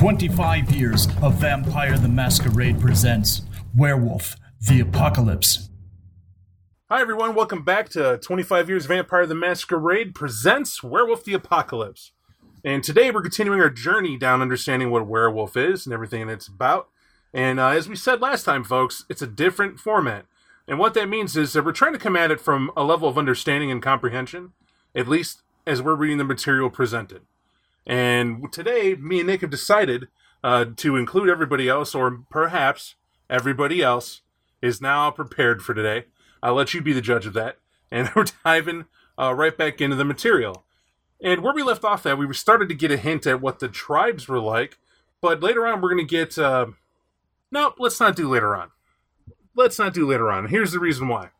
25 years of Vampire the Masquerade presents Werewolf the Apocalypse. Hi everyone, welcome back to 25 years Vampire the Masquerade presents Werewolf the Apocalypse. And today we're continuing our journey down understanding what werewolf is and everything it's about. And as we said last time, folks, it's a different format. And what that means is that we're trying to come at it from a level of understanding and comprehension, at least as we're reading the material presented. And today, me and Nick have decided to include everybody else, or perhaps everybody else is now prepared for today. I'll let you be the judge of that. And we're diving right back into the material. And where we left off at, we started to get a hint at what the tribes were like. But later on, we're going to get... Let's not do later on. Here's the reason why.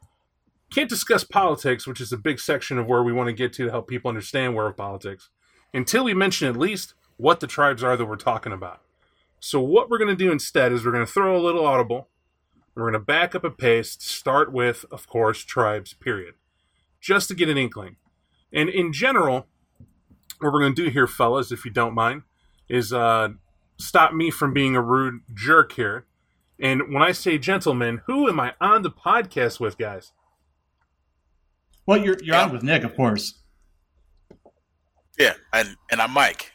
Can't discuss politics, which is a big section of where we want to get to help people understand werewolf politics, until we mention at least what the tribes are that we're talking about. So what we're going to do instead is we're going to throw a little audible, and we're going to back up a pace to start with, of course, tribes, period. Just to get an inkling. And in general, what we're going to do here, fellas, if you don't mind, is stop me from being a rude jerk here. And when I say gentlemen, who am I on the podcast with, guys? Well, you're on with Nick, of course. Yeah, and I'm Mike.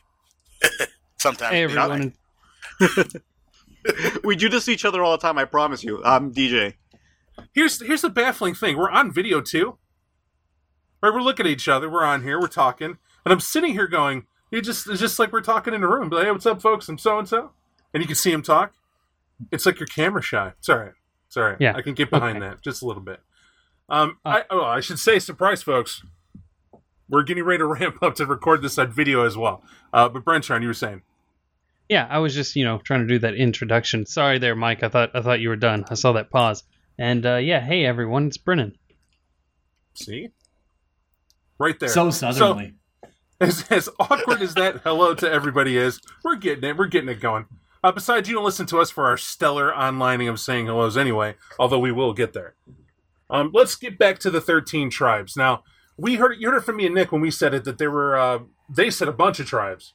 Sometimes. Hey, everyone. We do this to each other all the time, I promise you. I'm DJ. Here's the baffling thing. We're on video, too. Right? We're looking at each other. We're on here. We're talking. And I'm sitting here going, it's just like we're talking in a room. Like, hey, what's up, folks? I'm so-and-so. And you can see him talk. It's like you're camera shy. It's all right. Yeah. I can get behind that just a little bit. I should say, surprise, folks. We're getting ready to ramp up to record this on video as well. But Brenton, you were saying? Yeah, I was just trying to do that introduction. Sorry there, Mike. I thought you were done. I saw that pause. And hey everyone, it's Brennan. See, right there. So suddenly, as awkward as that hello to everybody is, we're getting it going. Besides, you don't listen to us for our stellar onlining of saying hellos anyway. Although we will get there. Let's get back to the 13 tribes now. You heard it from me and Nick when we said it that there were. They said a bunch of tribes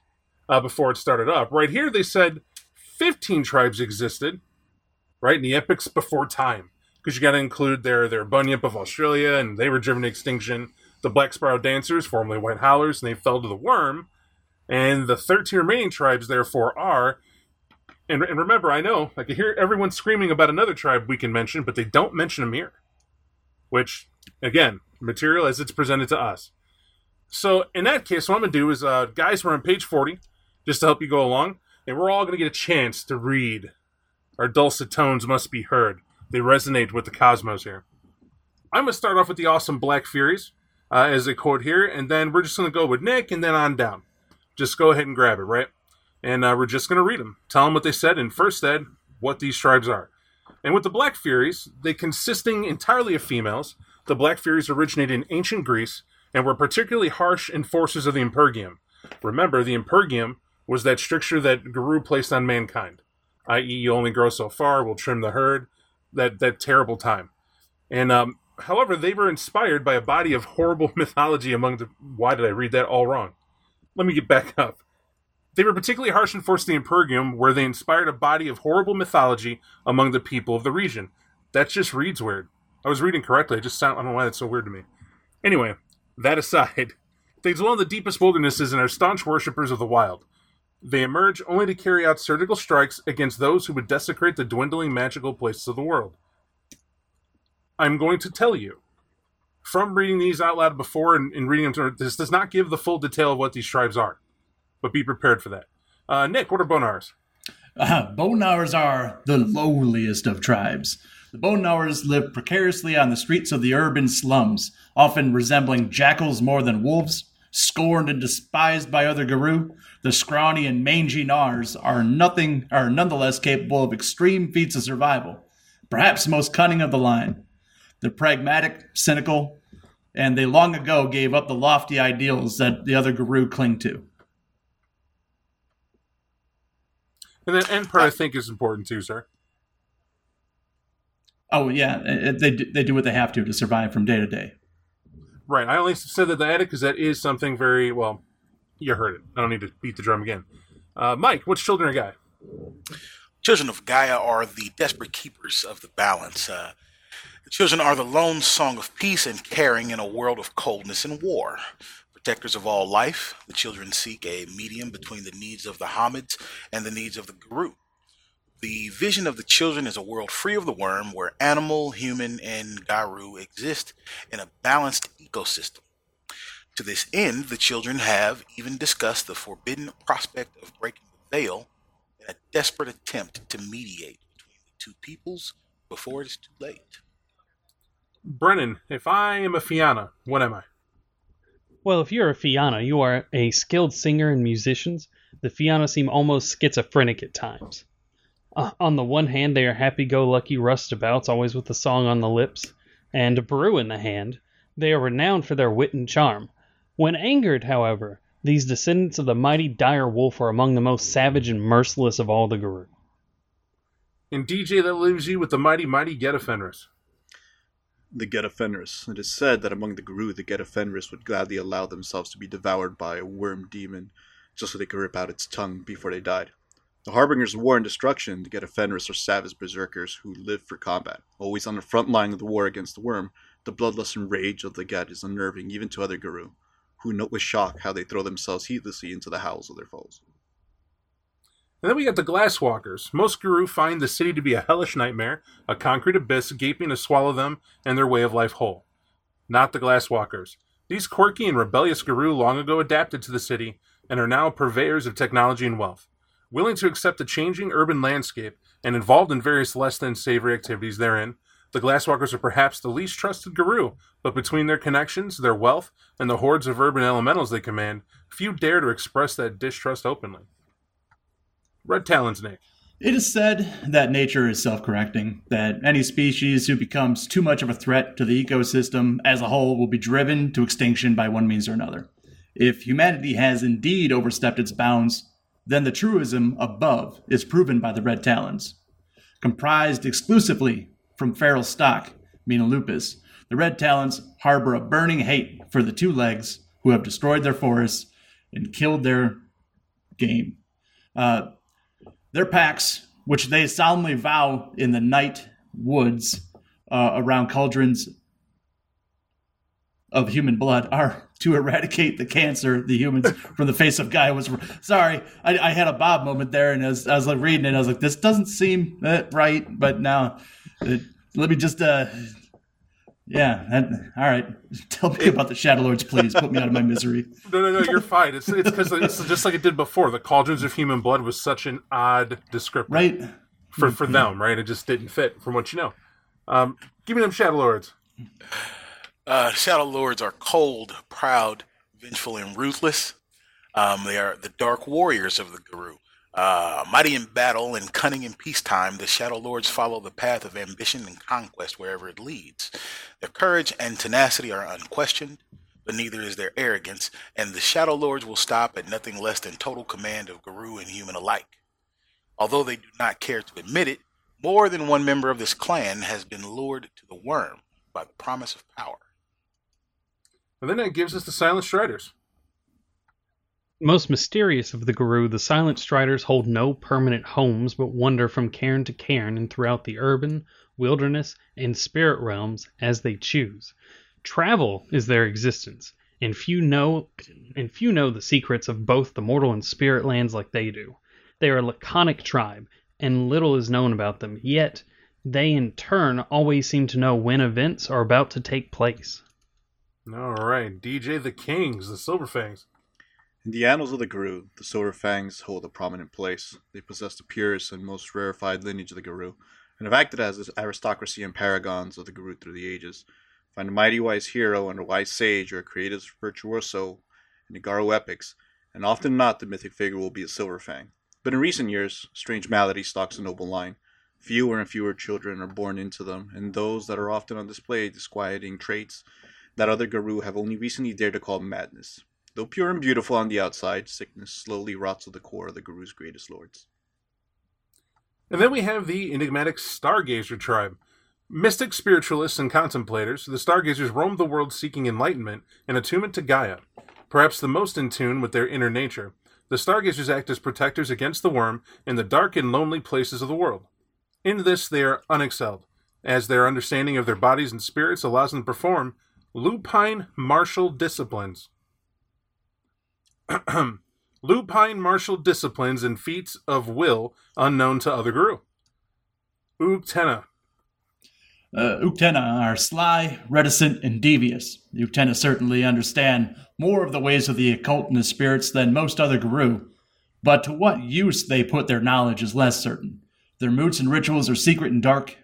before it started up. Right here, they said 15 tribes existed, right, in the epics before time. Because you got to include their Bunyip of Australia, and they were driven to extinction. The Black Sparrow Dancers, formerly White Howlers, and they fell to the Worm. And the 13 remaining tribes, therefore, are. And remember, I know I can hear everyone screaming about another tribe we can mention, but they don't mention them here. Which, again. Material as it's presented to us. So in that case, what I'm going to do is, guys, we're on page 40, just to help you go along, and we're all going to get a chance to read. Our dulcet tones must be heard. They resonate with the cosmos here. I'm going to start off with the awesome Black Furies as a quote here, and then we're just going to go with Nick and then on down. Just go ahead and grab it, right? And we're just going to read them. Tell them what they said, and first said what these tribes are. And with the Black Furies, they consisting entirely of females. The Black Furies originated in ancient Greece and were particularly harsh enforcers of the Impergium. Remember, the Impergium was that stricture that Garou placed on mankind, i.e. you only grow so far, we'll trim the herd, that terrible time. And however, they were inspired by a body of horrible mythology among the... Why did I read that all wrong? Let me get back up. They were particularly harsh enforcers of the Impergium, where they inspired a body of horrible mythology among the people of the region. That just reads weird. I was reading correctly. I don't know why that's so weird to me. Anyway, that aside, they dwell in the deepest wildernesses and are staunch worshippers of the wild. They emerge only to carry out surgical strikes against those who would desecrate the dwindling magical places of the world. I'm going to tell you, from reading these out loud before and reading them, this does not give the full detail of what these tribes are, but be prepared for that. Nick, what are Bone Gnawers? Bone Gnawers are the lowliest of tribes. The Bone Gnawers live precariously on the streets of the urban slums, often resembling jackals more than wolves. Scorned and despised by other Garou, the scrawny and mangy Gnawers are nonetheless capable of extreme feats of survival, perhaps most cunning of the line. They're pragmatic, cynical, and they long ago gave up the lofty ideals that the other Garou cling to. And that end part I think is important too, sir. Oh, yeah, they do what they have to survive from day to day. Right. I only said that because that is something very, well, you heard it. I don't need to beat the drum again. Mike, what's Children of Gaia? Children of Gaia are the desperate keepers of the balance. The children are the lone song of peace and caring in a world of coldness and war. Protectors of all life, the children seek a medium between the needs of the Hamids and the needs of the Garou. The vision of the children is a world free of the worm, where animal, human, and Garou exist in a balanced ecosystem. To this end, the children have even discussed the forbidden prospect of breaking the veil in a desperate attempt to mediate between the two peoples before it is too late. Brennan, if I am a Fianna, what am I? Well, if you're a Fianna, you are a skilled singer and musicians. The Fianna seem almost schizophrenic at times. On the one hand, they are happy-go-lucky rustabouts, always with a song on the lips, and a brew in the hand. They are renowned for their wit and charm. When angered, however, these descendants of the mighty dire wolf are among the most savage and merciless of all the Garou. And DJ, that leaves you with the mighty, mighty Get of Fenris. The Get of Fenris. It is said that among the Garou, the Get of Fenris would gladly allow themselves to be devoured by a worm demon, just so they could rip out its tongue before they died. The harbingers of war and destruction, the Get of Fenris are savage berserkers who live for combat, always on the front line of the war against the worm. The bloodlust and rage of the Get is unnerving even to other Garou, who note with shock how they throw themselves heedlessly into the howls of their foes. And then we got the Glasswalkers. Most Garou find the city to be a hellish nightmare, a concrete abyss gaping to swallow them and their way of life whole. Not the Glasswalkers. These quirky and rebellious Garou long ago adapted to the city and are now purveyors of technology and wealth, willing to accept the changing urban landscape and involved in various less-than-savory activities therein. The Glasswalkers are perhaps the least trusted Garou, but between their connections, their wealth, and the hordes of urban elementals they command, few dare to express that distrust openly. Red Talons, Nick. It is said that nature is self-correcting, that any species who becomes too much of a threat to the ecosystem as a whole will be driven to extinction by one means or another. If humanity has indeed overstepped its bounds, then the truism above is proven by the Red Talons. Comprised exclusively from feral stock, meaning Lupus, the Red Talons harbor a burning hate for the two legs who have destroyed their forests and killed their game. Their packs, which they solemnly vow in the night woods around cauldrons of human blood, are to eradicate the cancer, the humans, from the face of Gaia. Sorry, I had a Bob moment there, and I was like reading it, I was like, this doesn't seem right, but now, let me just, all right, tell me about the Shadow Lords, please, put me out of my misery. No, you're fine, it's because it's just like it did before, the Cauldrons of Human Blood was such an odd descriptor. Right. For them, right, it just didn't fit, from what you know. Give me them Shadow Lords. Shadow Lords are cold, proud, vengeful, and ruthless. They are the dark warriors of the Garou. Mighty in battle and cunning in peacetime, the Shadow Lords follow the path of ambition and conquest wherever it leads. Their courage and tenacity are unquestioned, but neither is their arrogance, and the Shadow Lords will stop at nothing less than total command of Garou and human alike. Although they do not care to admit it, more than one member of this clan has been lured to the worm by the promise of power. And then that gives us the Silent Striders. Most mysterious of the Garou, the Silent Striders hold no permanent homes but wander from cairn to cairn and throughout the urban, wilderness, and spirit realms as they choose. Travel is their existence, and few know the secrets of both the mortal and spirit lands like they do. They are a laconic tribe, and little is known about them, yet they in turn always seem to know when events are about to take place. All right, DJ, the Kings, the Silver Fangs. In the annals of the Garou, the Silver Fangs hold a prominent place. They possess the purest and most rarefied lineage of the Garou, and have acted as the aristocracy and paragons of the Garou through the ages. Find a mighty wise hero and a wise sage or a creative virtuoso in the Garou epics, and often not the mythic figure will be a Silver Fang. But in recent years, strange malady stalks a noble line. Fewer and fewer children are born into them, and those that are often on display disquieting traits that other Garou have only recently dared to call madness. Though pure and beautiful on the outside, sickness slowly rots to the core of the Garou's greatest lords. And then we have the enigmatic Stargazer tribe. Mystic spiritualists and contemplators, the Stargazers roam the world seeking enlightenment and attunement to Gaia, perhaps the most in tune with their inner nature. The Stargazers act as protectors against the worm in the dark and lonely places of the world. In this, they are unexcelled, as their understanding of their bodies and spirits allows them to perform lupine martial disciplines. Lupine martial disciplines and feats of will unknown to other Garou. Uktena. Uktena are sly, reticent, and devious. The Uktena certainly understand more of the ways of the occult and the spirits than most other Garou, but to what use they put their knowledge is less certain. Their moods and rituals are secret and dark,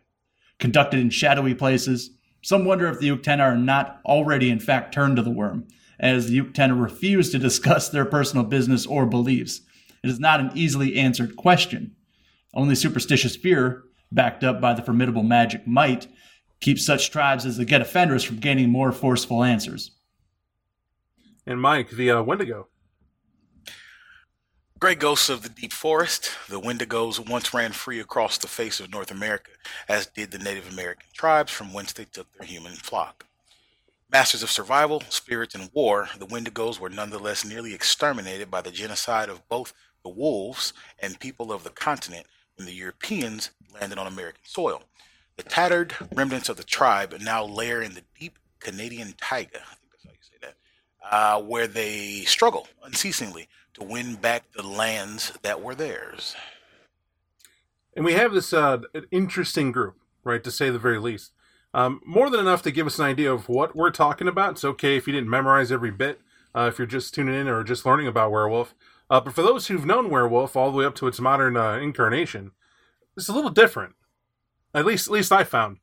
conducted in shadowy places. Some wonder if the Uktena are not already in fact turned to the worm, as the Uktena refuse to discuss their personal business or beliefs. It is not an easily answered question. Only superstitious fear, backed up by the formidable magic might, keep such tribes as the Get of Fenris from gaining more forceful answers. And Mike, the Wendigo. Grey ghosts of the deep forest, the Wendigos once ran free across the face of North America, as did the Native American tribes from whence they took their human flock. Masters of survival, spirits, and war, the Wendigos were nonetheless nearly exterminated by the genocide of both the wolves and people of the continent when the Europeans landed on American soil. The tattered remnants of the tribe now lair in the deep Canadian taiga, I think that's how you say that, where they struggle unceasingly to win back the lands that were theirs. And we have this interesting group, right, to say the very least. More than enough to give us an idea of what we're talking about. It's okay if you didn't memorize every bit, if you're just tuning in or just learning about Werewolf. But for those who've known Werewolf all the way up to its modern incarnation, it's a little different. At least I found.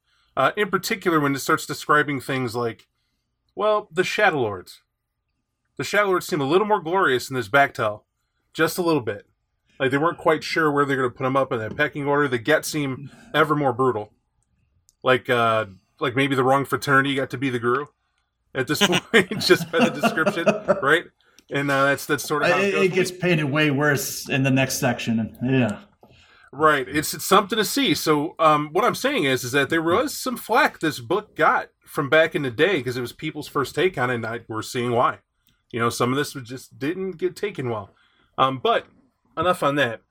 In particular, when it starts describing things like, well, the Shadow Lords. The Shadow Lords seem a little more glorious in this backtail, just a little bit. Like they weren't quite sure where they're going to put them up in that pecking order. The Get seem ever more brutal. Like maybe the wrong fraternity got to be the Garou at this point, just by the description, right? And that's sort of how it goes. It gets painted way worse in the next section. Yeah, right. It's something to see. So what I'm saying is that there was some flack this book got from back in the day because it was people's first take on it, and we're seeing why. You know, some of this just didn't get taken well. But enough on that.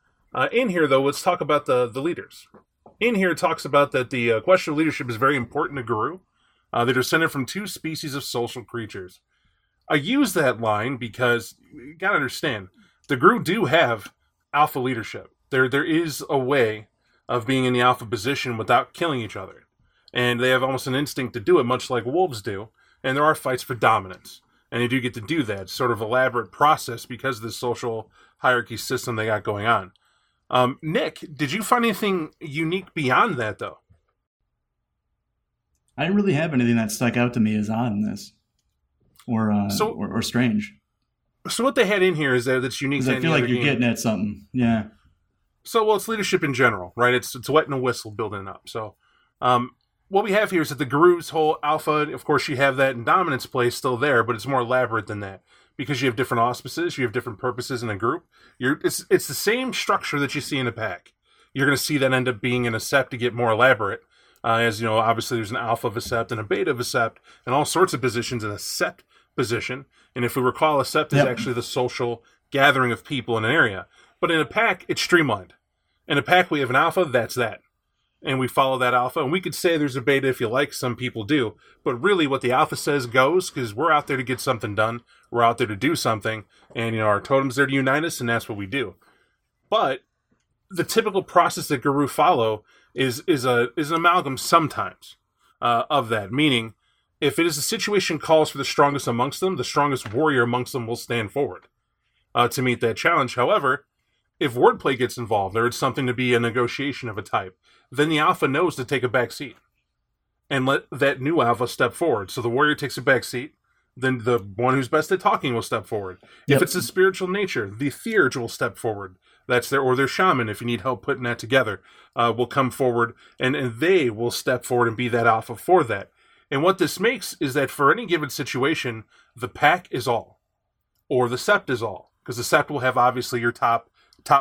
In here, though, let's talk about the leaders. In here, it talks about that the question of leadership is very important to Garou. They're descended from two species of social creatures. I use that line because you gotta understand, the Garou do have alpha leadership. There is a way of being in the alpha position without killing each other. And they have almost an instinct to do it, much like wolves do. And there are fights for dominance. And they do get to do that sort of elaborate process because of the social hierarchy system they got going on. Nick, did you find anything unique beyond that, though? I didn't really have anything that stuck out to me as odd in this, or strange. So what they had in here is that it's unique. I feel like you're getting at something, yeah. So, well, it's leadership in general, right? It's wet and a whistle building up. So, what we have here is that the Garou's whole alpha, of course, you have that in dominance play still there, but it's more elaborate than that. Because you have different auspices, you have different purposes in a group. It's the same structure that you see in a pack. You're going to see that end up being in a sept to get more elaborate. As you know, obviously there's an alpha of a sept and a beta of a sept and all sorts of positions in a sept position. And if we recall, a sept is actually the social gathering of people in an area. But in a pack, it's streamlined. In a pack, we have an alpha, that's that. And we follow that alpha. And we could say there's a beta if you like. Some people do. But really what the alpha says goes, because we're out there to get something done. We're out there to do something. And, you know, our totem's there to unite us, and that's what we do. But the typical process that Garou follow is an amalgam sometimes of that. Meaning, if it is a situation calls for the strongest amongst them, the strongest warrior amongst them will stand forward to meet that challenge. However, if wordplay gets involved, or it's something to be a negotiation of a type, then the alpha knows to take a back seat and let that new alpha step forward. So the warrior takes a back seat, then the one who's best at talking will step forward. Yep. If it's a spiritual nature, the theurge will step forward. That's their shaman, if you need help putting that together, will come forward and they will step forward and be that alpha for that. And what this makes is that for any given situation, the pack is all, or the sept is all, because the sept will have obviously your top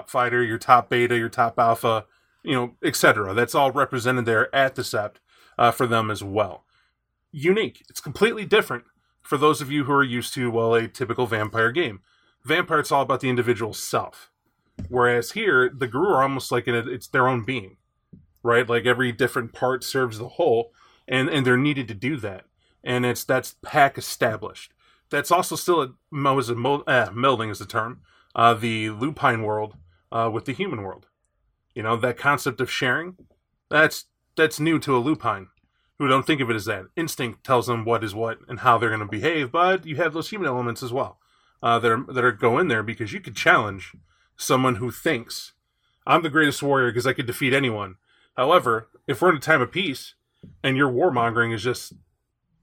fighter, your top beta, your top alpha, you know, etc. That's all represented there at the sept for them as well. Unique. It's completely different for those of you who are used to, well, a typical vampire game. Vampire, it's all about the individual self. Whereas here, the Garou are almost like it's their own being, right? Like every different part serves the whole, and they're needed to do that. And that's pack established. That's also still melding is the term, the lupine world with the human world. You know, that concept of sharing, that's new to a lupine, who don't think of it as that. Instinct tells them what is what and how they're going to behave, but you have those human elements as well that go in there, because you could challenge someone who thinks, I'm the greatest warrior because I could defeat anyone. However, if we're in a time of peace and your warmongering is just,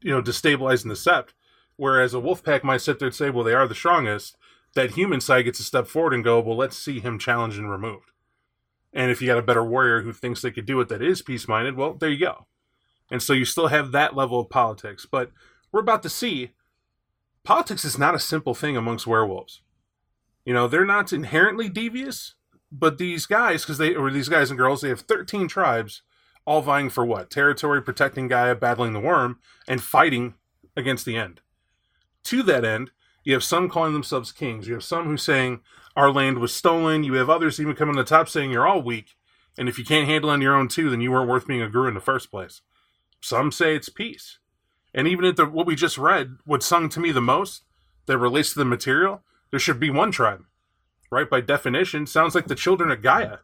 you know, destabilizing the Sept, whereas a wolf pack might sit there and say, well, they are the strongest, that human side gets to step forward and go, well, let's see him challenged and removed. And if you got a better warrior who thinks they could do it that is peace-minded, well, there you go. And so you still have that level of politics. But we're about to see, politics is not a simple thing amongst werewolves. You know, they're not inherently devious, but these guys and girls, they have 13 tribes all vying for what? Territory, protecting Gaia, battling the worm, and fighting against the end. To that end, you have some calling themselves kings. You have some who saying, our land was stolen. You have others even coming to the top saying, you're all weak. And if you can't handle on your own too, then you weren't worth being a Garou in the first place. Some say it's peace. And even at what we just read, what sung to me the most that relates to the material, there should be one tribe, right? By definition, sounds like the Children of Gaia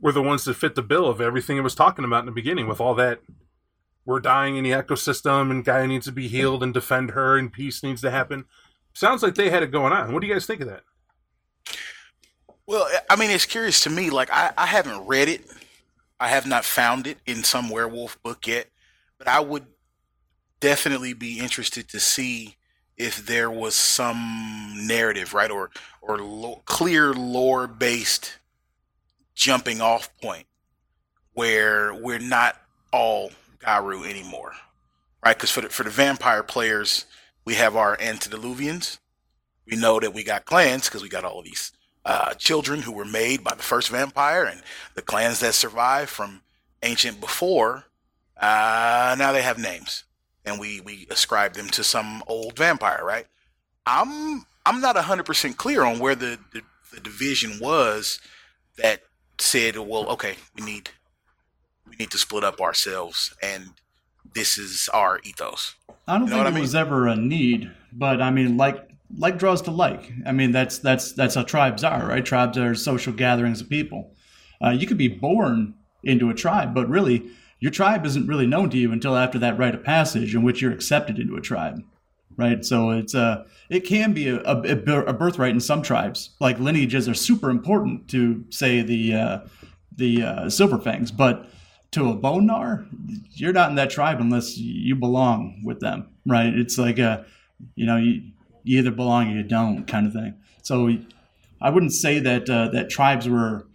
were the ones that fit the bill of everything it was talking about in the beginning, with all that we're dying in the ecosystem and Gaia needs to be healed and defend her and peace needs to happen. Sounds like they had it going on. What do you guys think of that? Well, I mean, it's curious to me. Like, I haven't read it. I have not found it in some werewolf book yet, but I would definitely be interested to see if there was some narrative, right, or clear lore-based jumping-off point where we're not all Garou anymore, right? Because for the vampire players, we have our antediluvians. We know that we got clans because we got all of these children who were made by the first vampire, and the clans that survived from ancient before, now they have names, and we ascribe them to some old vampire, right? I'm not 100% clear on where the division was that said, well, okay, we need to split up ourselves, and this is our ethos. I don't think it was ever a need, but I mean, like draws to like. I mean, that's how tribes are, right? Tribes are social gatherings of people. You could be born into a tribe, but really, your tribe isn't really known to you until after that rite of passage in which you're accepted into a tribe, right? So it can be a birthright in some tribes. Like, lineages are super important to, say, the Silver Fangs, but to a Bone Gnawer, you're not in that tribe unless you belong with them, right? It's like you either belong or you don't kind of thing. So I wouldn't say that tribes were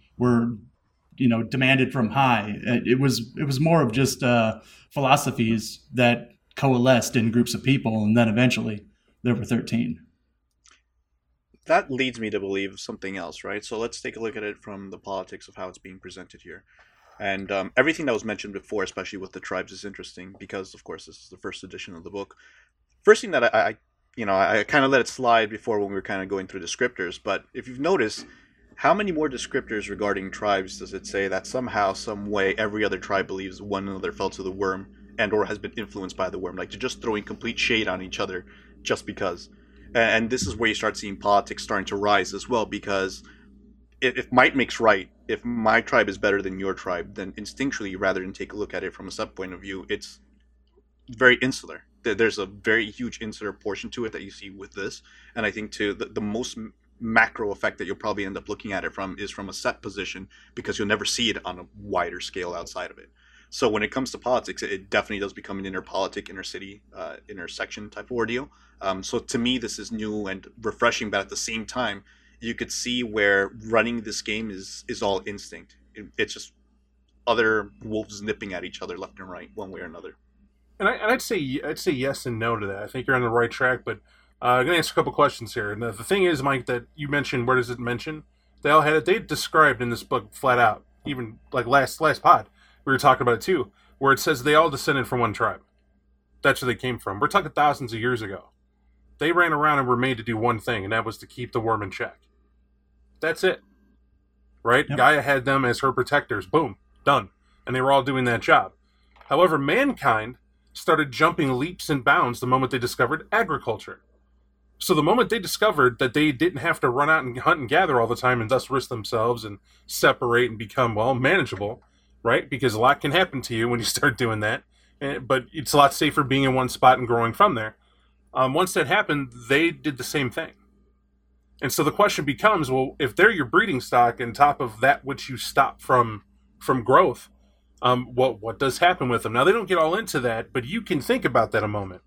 demanded from high. It was more of just philosophies that coalesced in groups of people, and then eventually there were 13. That leads me to believe something else, right? So let's take a look at it from the politics of how it's being presented here. And everything that was mentioned before, especially with the tribes, is interesting because, of course, this is the first edition of the book. First thing that I kind of let it slide before when we were kind of going through descriptors, but if you've noticed, how many more descriptors regarding tribes does it say that somehow, some way, every other tribe believes one another fell to the worm and or has been influenced by the worm? Like, they're just throwing complete shade on each other just because. And this is where you start seeing politics starting to rise as well, because if might makes right, if my tribe is better than your tribe, then instinctually, rather than take a look at it from a sub point of view, it's very insular. There's a very huge insular portion to it that you see with this. And I think, too, the most macro effect that you'll probably end up looking at it from is from a set position, because you'll never see it on a wider scale outside of it. So when it comes to politics, it definitely does become an inner-politic, inner-city, intersection type of ordeal. So to me, this is new and refreshing, but at the same time, you could see where running this game is all instinct. It's just other wolves nipping at each other left and right, one way or another. And I'd say yes and no to that. I think you're on the right track, but I'm going to answer a couple questions here. And the thing is, Mike, that you mentioned, where does it mention? They all had it. They described in this book flat out, even like last pod, we were talking about it too, where it says they all descended from one tribe. That's where they came from. We're talking thousands of years ago. They ran around and were made to do one thing, and that was to keep the worm in check. That's it. Right? Yep. Gaia had them as her protectors. Boom. Done. And they were all doing that job. However, mankind started jumping leaps and bounds the moment they discovered agriculture. So the moment they discovered that they didn't have to run out and hunt and gather all the time and thus risk themselves and separate and become, well, manageable, right? Because a lot can happen to you when you start doing that. But it's a lot safer being in one spot and growing from there. Once that happened, they did the same thing. And so the question becomes, well, if they're your breeding stock and top of that which you stop from growth, what does happen with them? Now, they don't get all into that, but you can think about that a moment.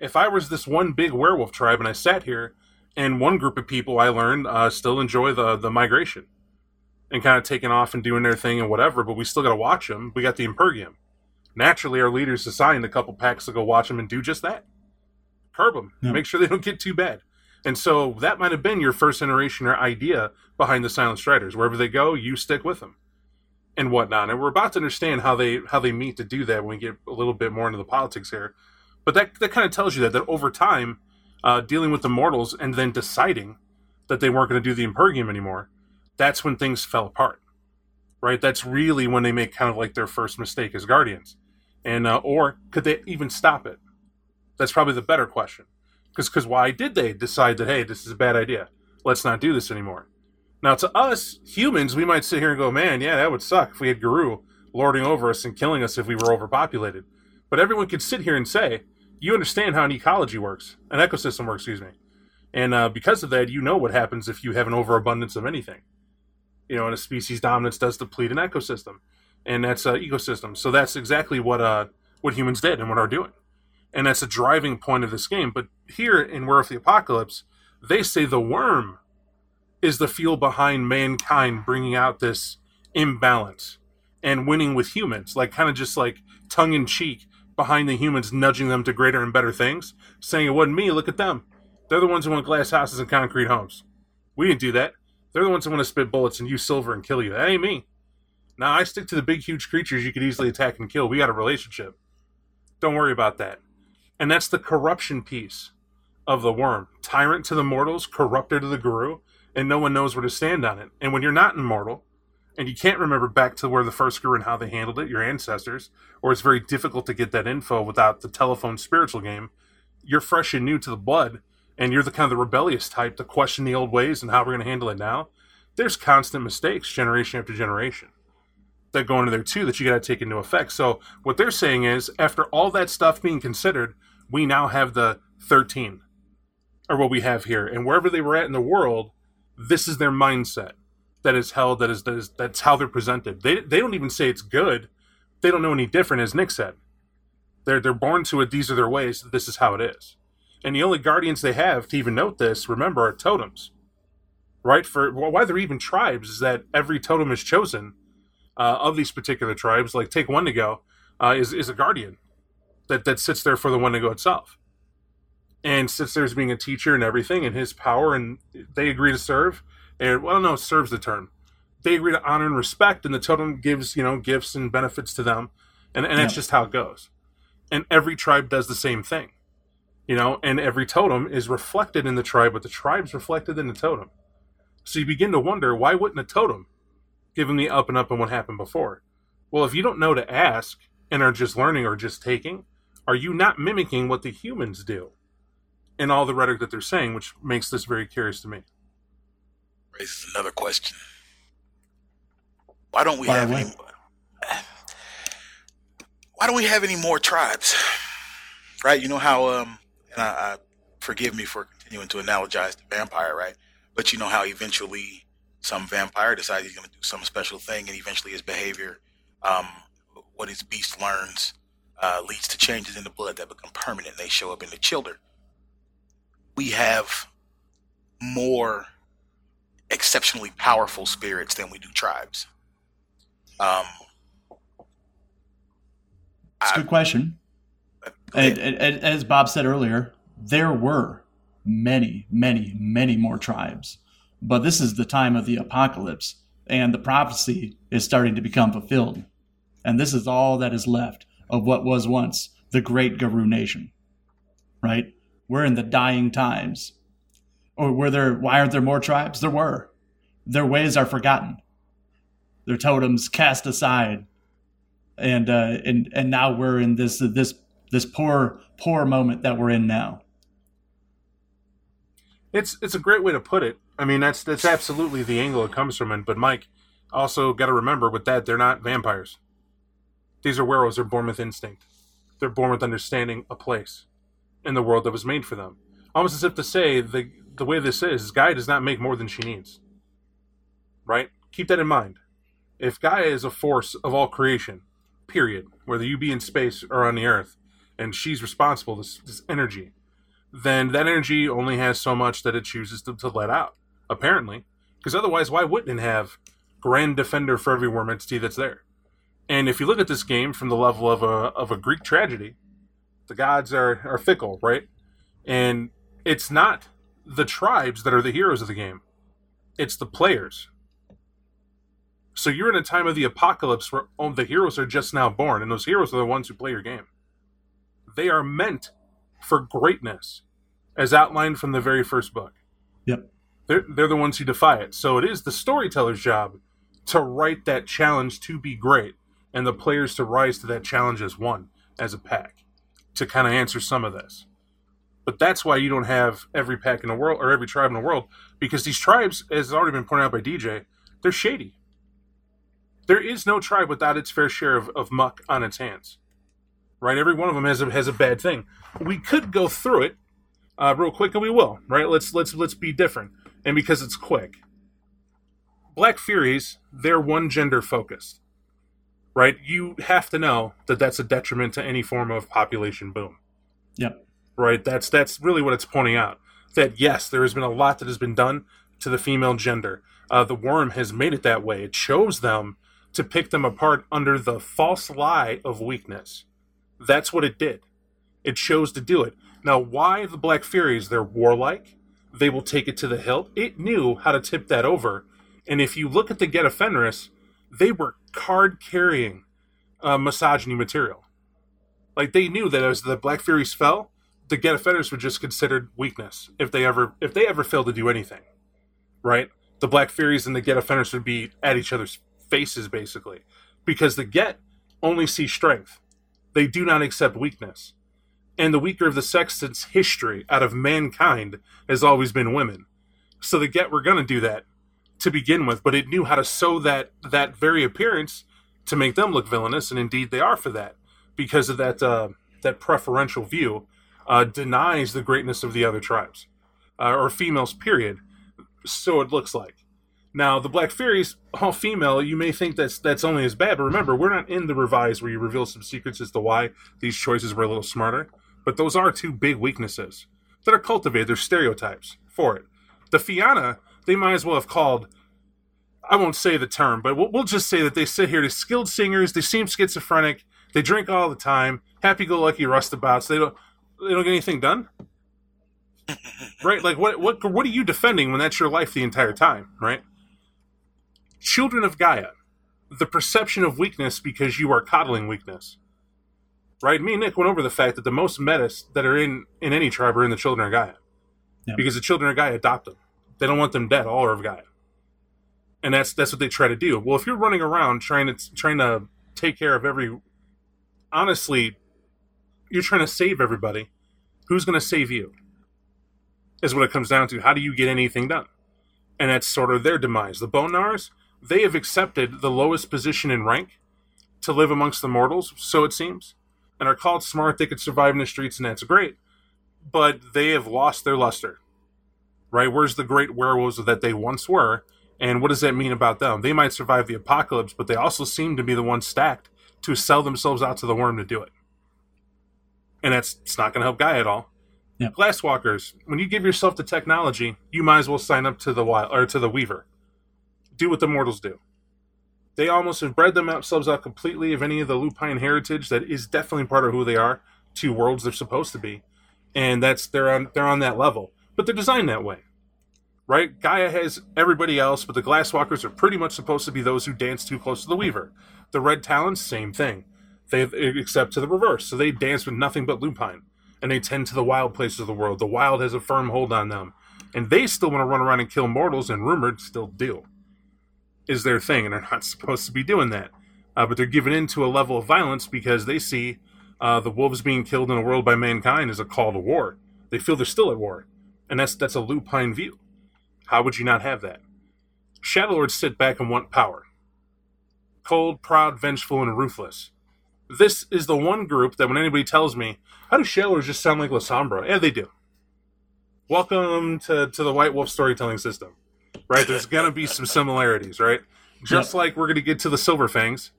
If I was this one big werewolf tribe and I sat here, and one group of people I learned still enjoy the migration and kind of taking off and doing their thing and whatever, but we still got to watch them. We got the Impergium. Naturally, our leaders assigned a couple packs to go watch them and do just that. Curb them. Yeah. Make sure they don't get too bad. And so that might have been your first iteration or idea behind the Silent Striders. Wherever they go, you stick with them and whatnot. And we're about to understand how they meet to do that when we get a little bit more into the politics here. But that kind of tells you that over time, dealing with the mortals and then deciding that they weren't going to do the Impergium anymore, that's when things fell apart, right? That's really when they make kind of like their first mistake as Guardians. And or could they even stop it? That's probably the better question. Because why did they decide that, hey, this is a bad idea? Let's not do this anymore. Now, to us, humans, we might sit here and go, man, yeah, that would suck if we had Garou lording over us and killing us if we were overpopulated. But everyone could sit here and say, you understand how an ecosystem works, excuse me. And because of that, you know what happens if you have an overabundance of anything. You know, and a species dominance does deplete an ecosystem. And that's an ecosystem. So that's exactly what humans did and what are doing. And that's a driving point of this game. But here in Werewolf the Apocalypse, they say the worm is the fuel behind mankind bringing out this imbalance and winning with humans. Like, kind of just like tongue-in-cheek behind the humans, nudging them to greater and better things, saying it wasn't me, look at them. They're the ones who want glass houses and concrete homes. We didn't do that. They're the ones who want to spit bullets and use silver and kill you. That ain't me. Now, I stick to the big, huge creatures you could easily attack and kill. We got a relationship. Don't worry about that. And that's the corruption piece of the worm. Tyrant to the mortals, corrupter to the Garou, and no one knows where to stand on it. And when you're not immortal, and you can't remember back to where the first Garou and how they handled it, your ancestors, or it's very difficult to get that info without the telephone spiritual game, you're fresh and new to the blood, and you're the kind of the rebellious type to question the old ways and how we're going to handle it now. There's constant mistakes, generation after generation, that go into there too that you got to take into effect. So what they're saying is, after all that stuff being considered, we now have the 13, or what we have here. And wherever they were at in the world, this is their mindset that is held, that's how they're presented. They don't even say it's good. They don't know any different, as Nick said. They're born to it. These are their ways. This is how it is. And the only guardians they have to even note this, remember, are totems, right? For why they're even tribes is that every totem is chosen of these particular tribes. Like, take Wendigo is a guardian that sits there for the Wendigo itself, and sits there as being a teacher and everything, and his power, and they agree to serve. And well, no, serves the term. They agree to honor and respect, and the totem gives, you know, gifts and benefits to them, and that's just how it goes. And every tribe does the same thing, you know. And every totem is reflected in the tribe, but the tribe's reflected in the totem. So you begin to wonder, why wouldn't a totem give him the up and up and what happened before? Well, if you don't know to ask and are just learning or just taking, are you not mimicking what the humans do and all the rhetoric that they're saying, which makes this very curious to me? Raises another question. Why don't we have any more tribes? Right? You know how, and I forgive me for continuing to analogize to Vampire, right? But you know how eventually some vampire decides he's going to do some special thing, and eventually his behavior, what his beast learns, leads to changes in the blood that become permanent. They show up in the children. We have more exceptionally powerful spirits than we do tribes. It's a good question. And as Bob said earlier, there were many, many, many more tribes. But this is the time of the apocalypse, and the prophecy is starting to become fulfilled. And this is all that is left of what was once the great Garou nation, right? We're in the dying times. Or were there? Why aren't there more tribes? There were. Their ways are forgotten. Their totems cast aside, and now we're in this poor moment that we're in now. It's a great way to put it. I mean, that's absolutely the angle it comes from. But Mike, also got to remember with that, they're not vampires. These are werewolves. They're born with instinct. They're born with understanding a place in the world that was made for them. Almost as if to say the way this is, Gaia does not make more than she needs. Right? Keep that in mind. If Gaia is a force of all creation, period, whether you be in space or on the earth, and she's responsible, this energy, then that energy only has so much that it chooses to let out, apparently. Because otherwise, why wouldn't it have Grand Defender for every worm entity that's there? And if you look at this game from the level of a Greek tragedy, the gods are fickle, right? And it's not the tribes that are the heroes of the game. It's the players. So you're in a time of the apocalypse where the heroes are just now born, and those heroes are the ones who play your game. They are meant for greatness, as outlined from the very first book. Yep. They're the ones who defy it. So it is the storyteller's job to write that challenge to be great, and the players to rise to that challenge as one, as a pack, to kind of answer some of this. But that's why you don't have every pack in the world, or every tribe in the world, because these tribes, as has already been pointed out by DJ, they're shady. There is no tribe without its fair share of muck on its hands. Right? Every one of them has a bad thing. We could go through it real quick, and we will. Right? Let's be different, and because it's quick. Black Furies, they're one gender focused. Right? You have to know that that's a detriment to any form of population boom. Yep. Right, that's really what it's pointing out. That, yes, there has been a lot that has been done to the female gender. The worm has made it that way. It chose them to pick them apart under the false lie of weakness. That's what it did. It chose to do it. Now, why the Black Furies? They're warlike. They will take it to the hilt. It knew how to tip that over. And if you look at the Get of Fenris, they were card-carrying misogyny material. Like, they knew that as the Black Furies fell, the Get of Fenris were just considered weakness if they ever failed to do anything, right? The Black Furies and the Get of Fenris would be at each other's faces, basically, because the Get only see strength. They do not accept weakness. And the weaker of the sex since history out of mankind has always been women. So the Get were going to do that to begin with, but it knew how to sow that very appearance to make them look villainous, and indeed they are for that, because of that preferential view. Denies the greatness of the other tribes, or females, period. So it looks like. Now, the Black Furies, all female, you may think that's only as bad, but remember, we're not in the revised where you reveal some secrets as to why these choices were a little smarter, but those are two big weaknesses that are cultivated. They're stereotypes for it. The Fianna, they might as well have called, I won't say the term, but we'll just say that they sit here as skilled singers, they seem schizophrenic, they drink all the time, happy-go-lucky rustabouts, they don't get anything done, right? Like, what are you defending when that's your life the entire time, right? Children of Gaia, the perception of weakness because you are coddling weakness, right? Me and Nick went over the fact that the most Metis that are in any tribe are in the Children of Gaia, yeah. Because the Children of Gaia adopt them. They don't want them dead, all are of Gaia, and that's what they try to do. Well, if you're running around trying to take care of every, honestly. You're trying to save everybody. Who's going to save you? Is what it comes down to. How do you get anything done? And that's sort of their demise. The Bone Gnawers, they have accepted the lowest position in rank to live amongst the mortals, so it seems, and are called smart. They could survive in the streets, and that's great. But they have lost their luster, right? Where's the great werewolves that they once were? And what does that mean about them? They might survive the apocalypse, but they also seem to be the ones stacked to sell themselves out to the worm to do it. And it's not going to help Gaia at all. Yep. Glasswalkers, when you give yourself the technology, you might as well sign up to the Wyld or to the Weaver. Do what the mortals do. They almost have bred themselves out completely of any of the lupine heritage that is definitely part of who they are. Two worlds they're supposed to be, and they're on that level. But they're designed that way, right? Gaia has everybody else, but the Glasswalkers are pretty much supposed to be those who dance too close to the Weaver. The Red Talons, same thing. They accept to the reverse, so they dance with nothing but lupine. and they tend to the wild places of the world. The wild has a firm hold on them. And they still want to run around and kill mortals, and rumored still do. Is their thing, and they're not supposed to be doing that. But they're given into a level of violence because they see the wolves being killed in the world by mankind as a call to war. They feel they're still at war. And that's a lupine view. How would you not have that? Shadow Lords sit back and want power. Cold, proud, vengeful, and ruthless. This is the one group that when anybody tells me, how do Shadow Lords just sound like La Sombra? Yeah, they do. Welcome to the White Wolf storytelling system. Right? There's going to be some similarities, right? Just like we're going to get to the Silver Fangs,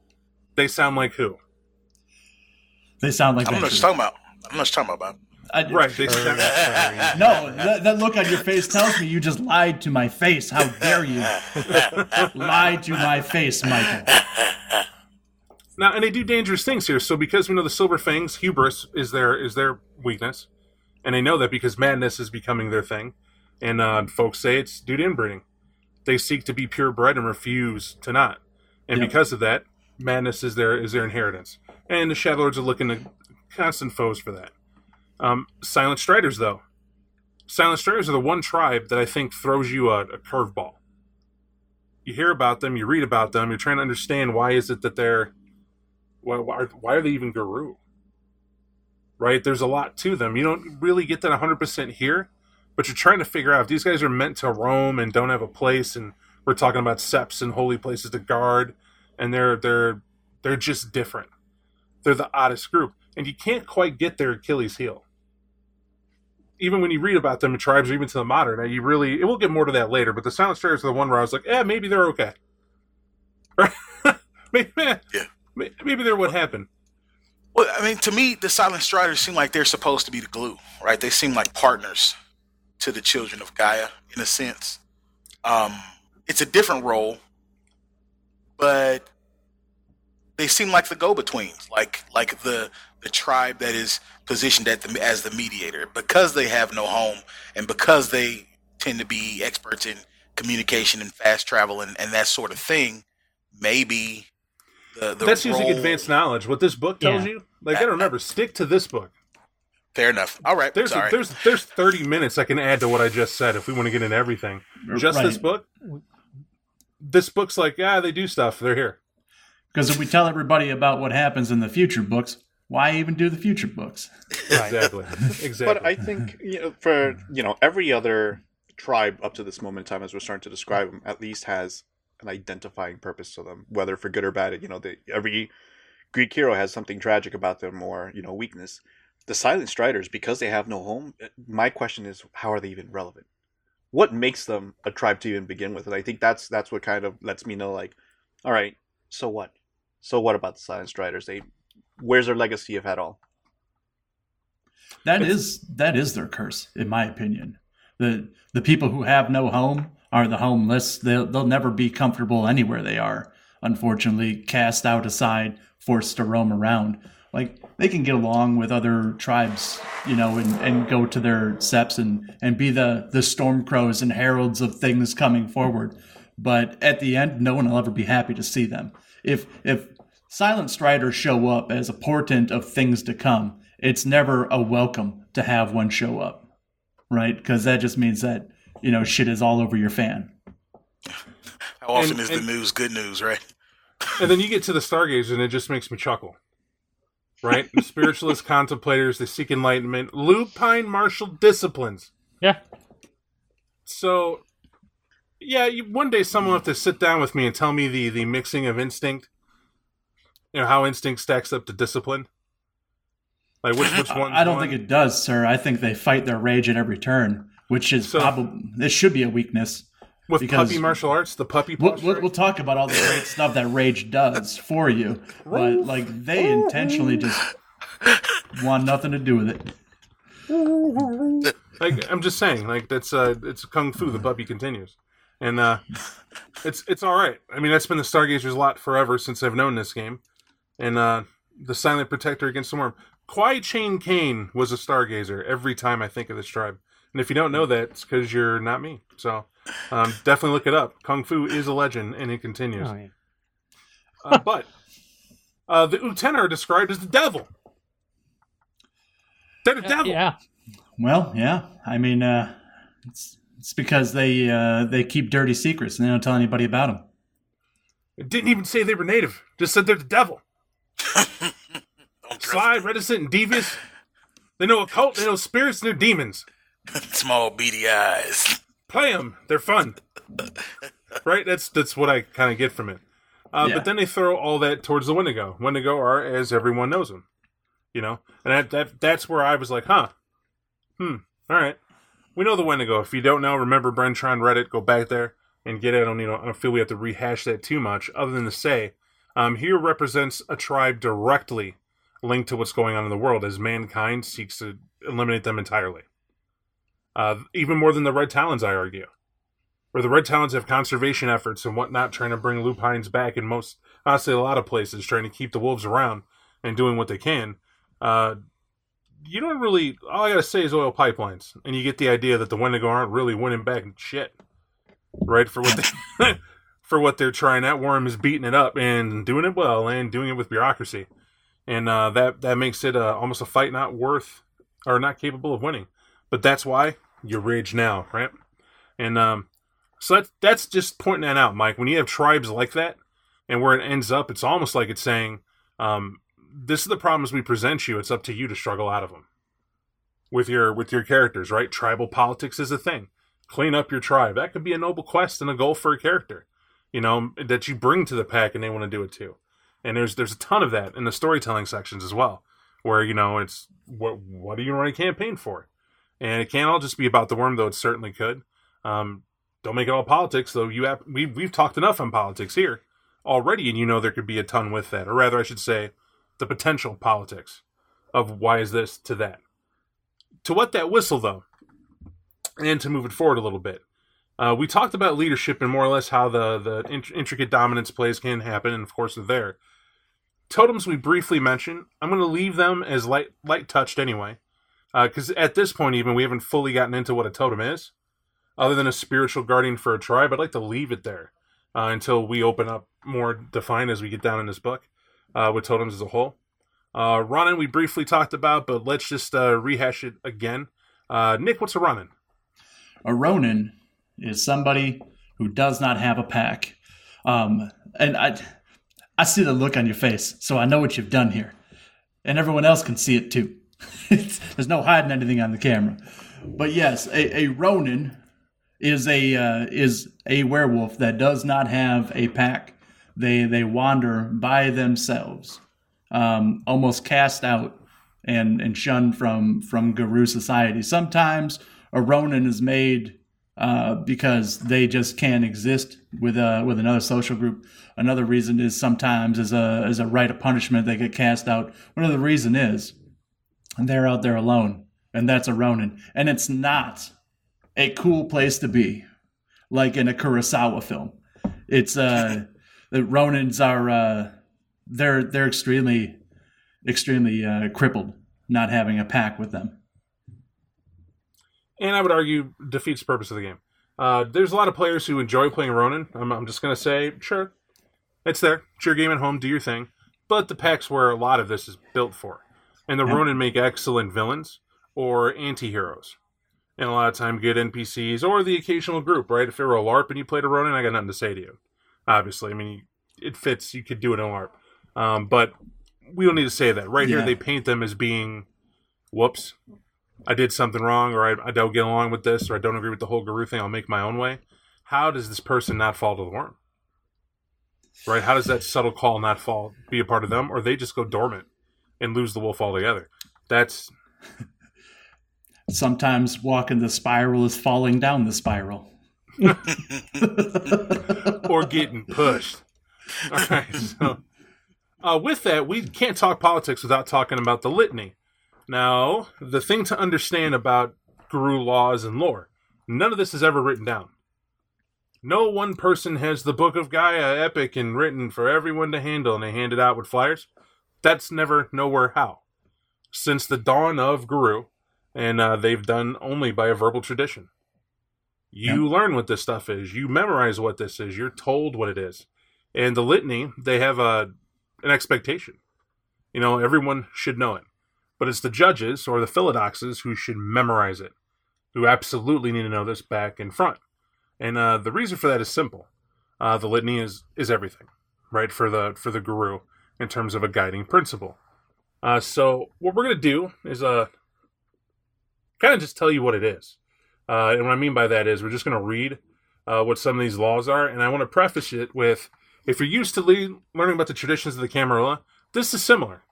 they sound like who? They sound like... I'm not talking about. Right. No, that look on your face tells me you just lied to my face. How dare you? Lie to my face, Michael. Now, and they do dangerous things here. So because we know the Silver Fangs, hubris is their weakness. And they know that because madness is becoming their thing. And folks say it's due to inbreeding. They seek to be purebred and refuse to not. And because of that, madness is their inheritance. And the Shadow Lords are looking to constant foes for that. Silent Striders, though. Silent Striders are the one tribe that I think throws you a curveball. You hear about them, you read about them, you're trying to understand why is it that they're... Why are they even Garou? Right? There's a lot to them. You don't really get that 100% here, but you're trying to figure out if these guys are meant to roam and don't have a place, and we're talking about septs and holy places to guard, and they're just different. They're the oddest group. And you can't quite get their Achilles heel. Even when you read about them in tribes, or even to the modern, you really... We'll get more to that later, but the Silent Striders are the one where I was like, maybe they're okay. Maybe they're what happened. Well, I mean, to me, the Silent Striders seem like they're supposed to be the glue, right? They seem like partners to the Children of Gaia, in a sense. It's a different role, but they seem like the go-betweens, like the tribe that is positioned as the mediator, because they have no home and because they tend to be experts in communication and fast travel and that sort of thing. Maybe that's using advanced knowledge. What this book tells you, I don't remember. Stick to this book. Fair enough. All right. There's 30 minutes I can add to what I just said if we want to get into everything. Just right. This book. This book's like, they do stuff. They're here. Because if we tell everybody about what happens in the future books, why even do the future books? Exactly. But I think for every other tribe up to this moment in time, as we're starting to describe them, at least has an identifying purpose to them, whether for good or bad. Every Greek hero has something tragic about them or weakness. The Silent Striders, because they have no home, my question is, how are they even relevant? What makes them a tribe to even begin with? And I think that's what kind of lets me know, like, all right, so what? So what about the Silent Striders? Where's their legacy, if at all? That is their curse, in my opinion. The people who have no home are the homeless. They'll never be comfortable anywhere they are. Unfortunately, cast out aside, forced to roam around. Like, they can get along with other tribes, and go to their septs and be the storm crows and heralds of things coming forward. But at the end, no one will ever be happy to see them. If Silent Striders show up as a portent of things to come, it's never a welcome to have one show up, right? Because that just means that, shit is all over your fan. How often is the news good news, right? And then you get to the Stargazers, and it just makes me chuckle, right? Spiritualist contemplators, they seek enlightenment, lupine martial disciplines. Yeah. So, one day someone will have to sit down with me and tell me the mixing of instinct. How instinct stacks up to discipline. Like which one? I don't think it does, sir. I think they fight their rage at every turn, which is probably... This should be a weakness. With puppy martial arts, the puppy... We'll talk about all the great stuff that rage does for you. But, they intentionally just want nothing to do with it. I'm just saying, that's it's Kung Fu, the puppy continues. And it's all right. I mean, that's been the Stargazer's lot forever since I've known this game. And the Silent Protector against the Worm. Kwai Chain Kane was a Stargazer every time I think of this tribe. And if you don't know that, it's because you're not me. So definitely look it up. Kung Fu is a legend, and it continues. Oh, yeah. But the Uktena are described as the devil. They're the devil. Yeah. Well, yeah. I mean, it's because they keep dirty secrets and they don't tell anybody about them. It didn't even say they were native. Just said they're the devil. Sly, reticent, and devious. They know occult, they know spirits, and they're demons. Small beady eyes. Play them. They're fun. Right? That's what I kind of get from it. Yeah. But then they throw all that towards the Wendigo. Wendigo are as everyone knows them. You know? And that's where I was like, huh. All right. We know the Wendigo. If you don't know, remember Brentron Reddit. Go back there and get it. I don't feel we have to rehash that too much other than to say here represents a tribe directly linked to what's going on in the world as mankind seeks to eliminate them entirely. Even more than the Red Talons, I argue. Where the Red Talons have conservation efforts and whatnot, trying to bring lupines back in most, honestly, a lot of places, trying to keep the wolves around and doing what they can. You don't really, all I gotta say is oil pipelines. And you get the idea that the Wendigo aren't really winning back shit. Right? For what they're trying. That Worm is beating it up and doing it well and doing it with bureaucracy. And that makes it almost a fight not worth, or not capable of winning. But that's why you rage now, right? And so that's just pointing that out, Mike. When you have tribes like that, and where it ends up, it's almost like it's saying, this is the problems we present you. It's up to you to struggle out of them with your characters, right? Tribal politics is a thing. Clean up your tribe. That could be a noble quest and a goal for a character, that you bring to the pack and they want to do it too. And there's a ton of that in the storytelling sections as well, where, it's what are you running a campaign for? And it can't all just be about the Worm, though it certainly could. Don't make it all politics, though. We've talked enough on politics here already, and there could be a ton with that. Or rather, I should say, the potential politics of why is this to that. To wet that whistle, though, and to move it forward a little bit. We talked about leadership and more or less how the intricate dominance plays can happen, and of course they're there. Totems we briefly mentioned. I'm going to leave them as light touched anyway. Because at this point, even, we haven't fully gotten into what a totem is. Other than a spiritual guardian for a tribe, I'd like to leave it there until we open up more defined as we get down in this book with totems as a whole. Ronin, we briefly talked about, but let's just rehash it again. Nick, what's a Ronin? A Ronin is somebody who does not have a pack. And I see the look on your face, so I know what you've done here. And everyone else can see it too. There's no hiding anything on the camera, but yes, a Ronin is a werewolf that does not have a pack. They wander by themselves, almost cast out and shunned from Garou society. Sometimes a Ronin is made because they just can't exist with another social group. Another reason is sometimes as a rite of punishment they get cast out. Another reason is. And they're out there alone, and that's a Ronin. And it's not a cool place to be, like in a Kurosawa film. It's the Ronins are they're extremely crippled, not having a pack with them. And I would argue defeats the purpose of the game. There's a lot of players who enjoy playing Ronin. I'm just gonna say, sure, it's there. It's your game at home. Do your thing. But the pack's where a lot of this is built for. And the Ronin make excellent villains or anti-heroes. And a lot of time good NPCs or the occasional group, right? If you were a LARP and you played a Ronin, I got nothing to say to you. Obviously, I mean, it fits. You could do it in a LARP. But we don't need to say that. Right here, they paint them as being, whoops, I did something wrong, or I don't get along with this, or I don't agree with the whole Garou thing. I'll make my own way. How does this person not fall to the Worm? Right? How does that subtle call not fall, be a part of them? Or they just go dormant and lose the wolf altogether. That's... Sometimes walking the spiral is falling down the spiral. Or getting pushed. All right, so... with that, we can't talk politics without talking about the litany. Now, the thing to understand about Garou laws and lore, none of this is ever written down. No one person has the Book of Gaia epic and written for everyone to handle, and they hand it out with flyers. That's never, nowhere, how. Since the dawn of Garou, and they've done only by a verbal tradition. You learn what this stuff is. You memorize what this is. You're told what it is. And the litany, they have an expectation. Everyone should know it. But it's the judges, or the Philodoxes, who should memorize it, who absolutely need to know this back and front. And the reason for that is simple. The Litany is everything, right, for the Garou in terms of a guiding principle. So what we're going to do is kind of just tell you what it is. And what I mean by that is we're just going to read what some of these laws are. And I want to preface it with, if you're used to learning about the traditions of the Camarilla, this is similar.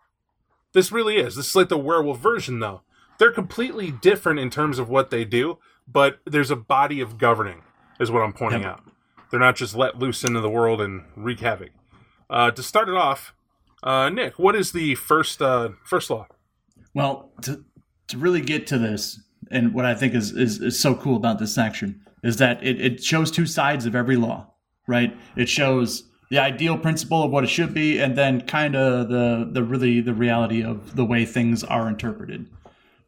This really is. This is like the werewolf version, though. They're completely different in terms of what they do, but there's a body of governing, is what I'm pointing out. They're not just let loose into the world and wreak havoc. To start it off, Nick, what is the first law? Well, to really get to this, and what I think is so cool about this section, is that it shows two sides of every law, right? It shows the ideal principle of what it should be, and then kind of the reality of the way things are interpreted.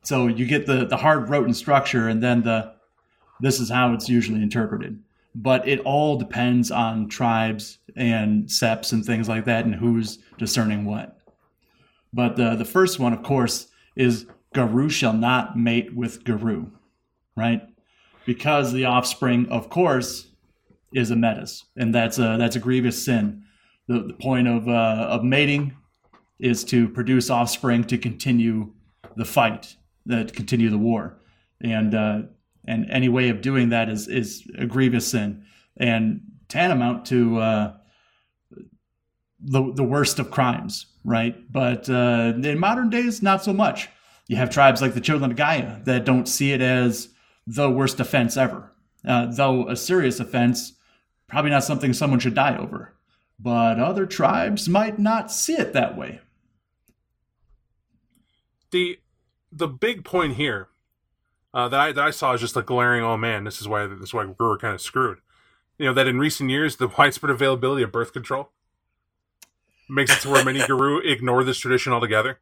So you get the hard rote and structure, and then this is how it's usually interpreted. But it all depends on tribes and septs and things like that, and who's discerning what. But the first one, of course, is Garou shall not mate with Garou, right? Because the offspring, of course, is a Metis, and that's a grievous sin. The point of mating is to produce offspring to continue the fight, to continue the war, and any way of doing that is a grievous sin and tantamount to the worst of crimes, right? But in modern days, not so much. You have tribes like the Children of Gaia that don't see it as the worst offense ever, though a serious offense, probably not something someone should die over. But other tribes might not see it that way. The big point here that I saw is just like glaring, oh man, this is why we were kind of screwed. You know, that in recent years, the widespread availability of birth control makes it to where many Garou ignore this tradition altogether.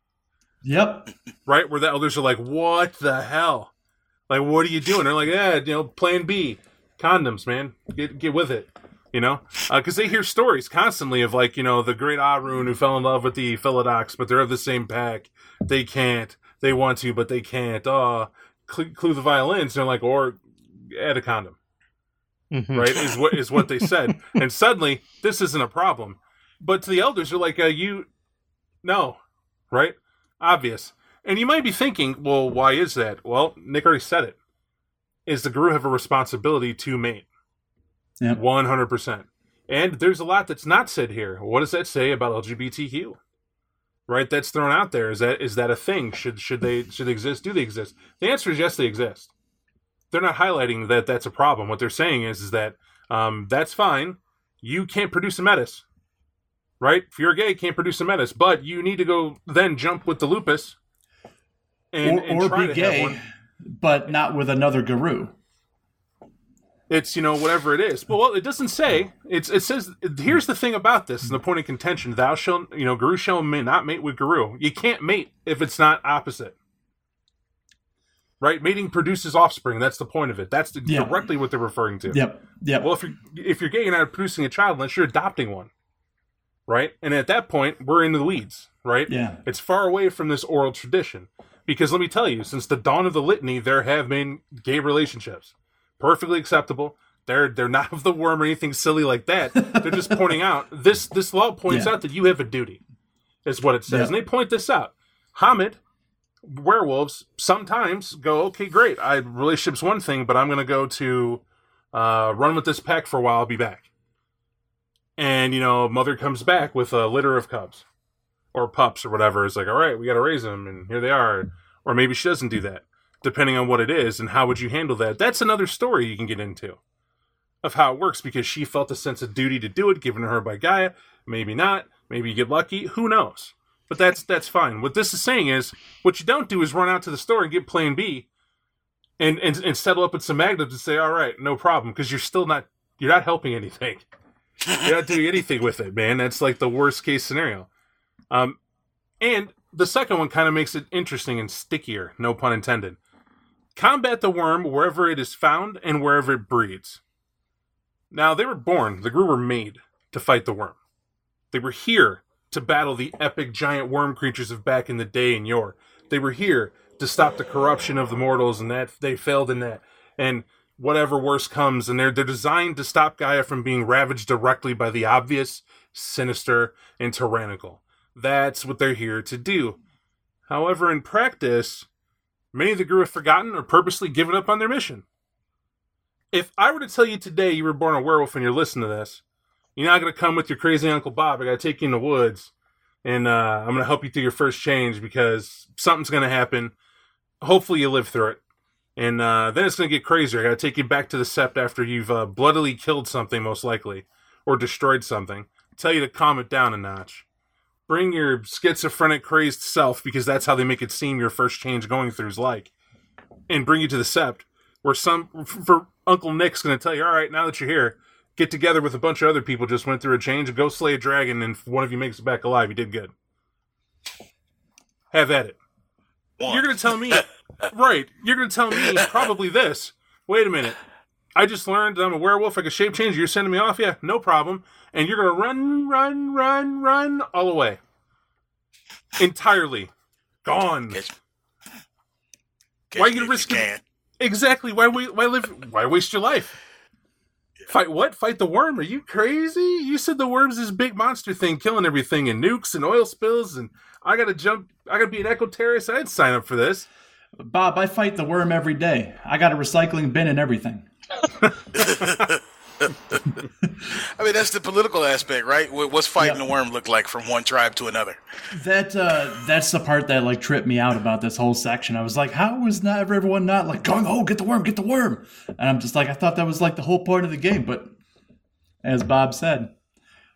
Yep. Right? Where the elders are like, what the hell? Like, what are you doing? They're like, plan B, condoms, man. Get with it, you know? Because they hear stories constantly of, like, you know, the great Arun who fell in love with the Philodox, but they're of the same pack. They can't. They want to, but they can't. Clue the violins. They're like, or add a condom. Mm-hmm. Right? Is what they said. And suddenly, this isn't a problem. But to the elders, they're like, no. Right? Obvious. And you might be thinking, well, why is that? Well, Nick already said it. Is the Garou have a responsibility to mate? Yep. 100%. And there's a lot that's not said here. What does that say about LGBTQ? Right? That's thrown out there. Is that a thing? Should they exist? Do they exist? The answer is yes, they exist. They're not highlighting that that's a problem. What they're saying is that that's fine. You can't produce a Metis. Right? If you're gay, can't produce a Metis. But you need to go then jump with the Lupus. And try be to gay, have one. But not with another Garou. It's, whatever it is. But, well, it doesn't say. It says, here's the thing about this, and the point of contention, thou shalt, Garou shall not mate with Garou. You can't mate if it's not opposite. Right? Mating produces offspring. That's the point of it. That's directly what they're referring to. Yep. Yep. Well, if you're gay, you're not producing a child unless you're adopting one. Right? And at that point, we're into the weeds. Right? Yeah. It's far away from this oral tradition. Because let me tell you, since the dawn of the Litany, there have been gay relationships. Perfectly acceptable. They're not of the worm or anything silly like that. They're just pointing out, this law points out that you have a duty, is what it says. Yeah. And they point this out. Hamid, werewolves, sometimes go, okay, great, relationship's one thing, but I'm going to go to run with this pack for a while, I'll be back. And, mother comes back with a litter of cubs. Or pups or whatever. It's like, all right, we got to raise them, and here they are. Or maybe she doesn't do that, depending on what it is, and how would you handle that? That's another story you can get into of how it works, because she felt a sense of duty to do it, given to her by Gaia. Maybe not. Maybe you get lucky. Who knows? But that's fine. What this is saying is, what you don't do is run out to the store and get plan B, and settle up with some magnets and say, all right, no problem, because you're still not, you're not helping anything. You're not doing anything with it, man. That's like the worst case scenario. And the second one kind of makes it interesting and stickier, no pun intended. Combat the worm wherever it is found and wherever it breeds. Now, they were born, the Garou were made to fight the worm. They were here to battle the epic giant worm creatures of back in the day and yore. They were here to stop the corruption of the mortals, and that they failed in that. And whatever worse comes, and they're designed to stop Gaia from being ravaged directly by the obvious, sinister, and tyrannical. That's what they're here to do. However, in practice, many of the Garou have forgotten or purposely given up on their mission. If I were to tell you today you were born a werewolf and you're listening to this, you're not going to come with your crazy Uncle Bob. I got to take you in the woods, and I'm going to help you through your first change because something's going to happen. Hopefully you live through it. And then it's going to get crazier. I got to take you back to the Sept after you've bloodily killed something, most likely, or destroyed something. Tell you to calm it down a notch. Bring your schizophrenic, crazed self, because that's how they make it seem your first change going through is like. And bring you to the Sept, where Uncle Nick's going to tell you, all right, now that you're here, get together with a bunch of other people just went through a change, and go slay a dragon, and if one of you makes it back alive, you did good. Have at it. What? You're going to tell me... Right, you're going to tell me probably this. Wait a minute. I just learned that I'm a werewolf. I can shape change. You're sending me off? Yeah, no problem. And you're going to run all away. Entirely. Gone. Why are you going to risk it? Exactly. Why waste your life? Fight what? Fight the worm? Are you crazy? You said the worm's this big monster thing killing everything and nukes and oil spills and I got to be an eco terrorist. I'd sign up for this. Bob, I fight the worm every day. I got a recycling bin and everything. I mean, that's the political aspect, right? What's fighting the worm look like from one tribe to another? That's the part that like tripped me out about this whole section. I was like, how was not everyone not like going, oh, get the worm? And I'm just like, I thought that was like the whole point of the game. But as Bob said,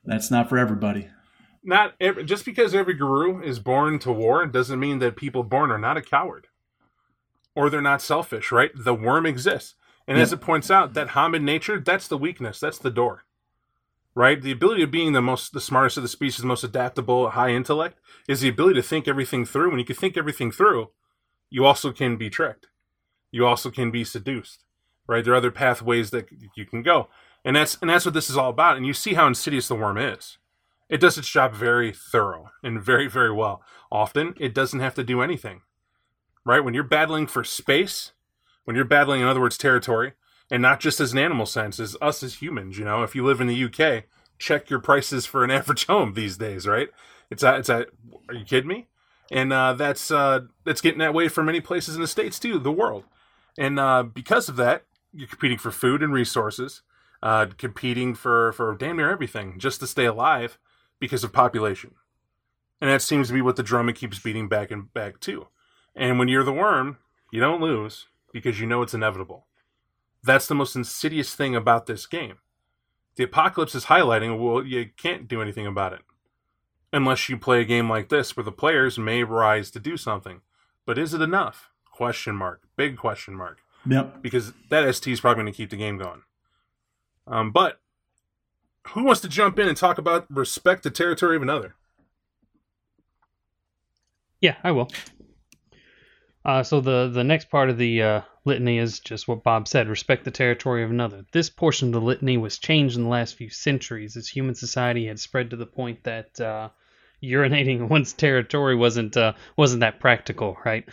that's not for everybody. Just because every Garou is born to war doesn't mean that people born are not a coward. Or they're not selfish, right? The worm exists. And as it points out, that homid nature, that's the weakness. That's the door, right? The ability of being the smartest of the species, the most adaptable, high intellect, is the ability to think everything through. When you can think everything through, you also can be tricked. You also can be seduced, right? There are other pathways that you can go. And that's what this is all about. And you see how insidious the worm is. It does its job very thorough and very, very well. Often, it doesn't have to do anything. Right? When you're battling for space, when you're battling, in other words, territory, and not just as an animal sense, as us as humans, you know, if you live in the UK, check your prices for an average home these days, right? Are you kidding me? And that's getting that way for many places in the States too, the world. And because of that, you're competing for food and resources, competing for damn near everything just to stay alive because of population. And that seems to be what the drum it keeps beating back and back too. And when you're the worm, you don't lose because you know it's inevitable. That's the most insidious thing about this game. The apocalypse is highlighting, well, you can't do anything about it. Unless you play a game like this where the players may rise to do something. But is it enough? Question mark. Big question mark. Yep. Because that ST is probably going to keep the game going. But who wants to jump in and talk about respect the territory of another? Yeah, I will. So the next part of the litany is just what Bob said, respect the territory of another. This portion of the litany was changed in the last few centuries as human society had spread to the point that urinating in one's territory wasn't that practical, right?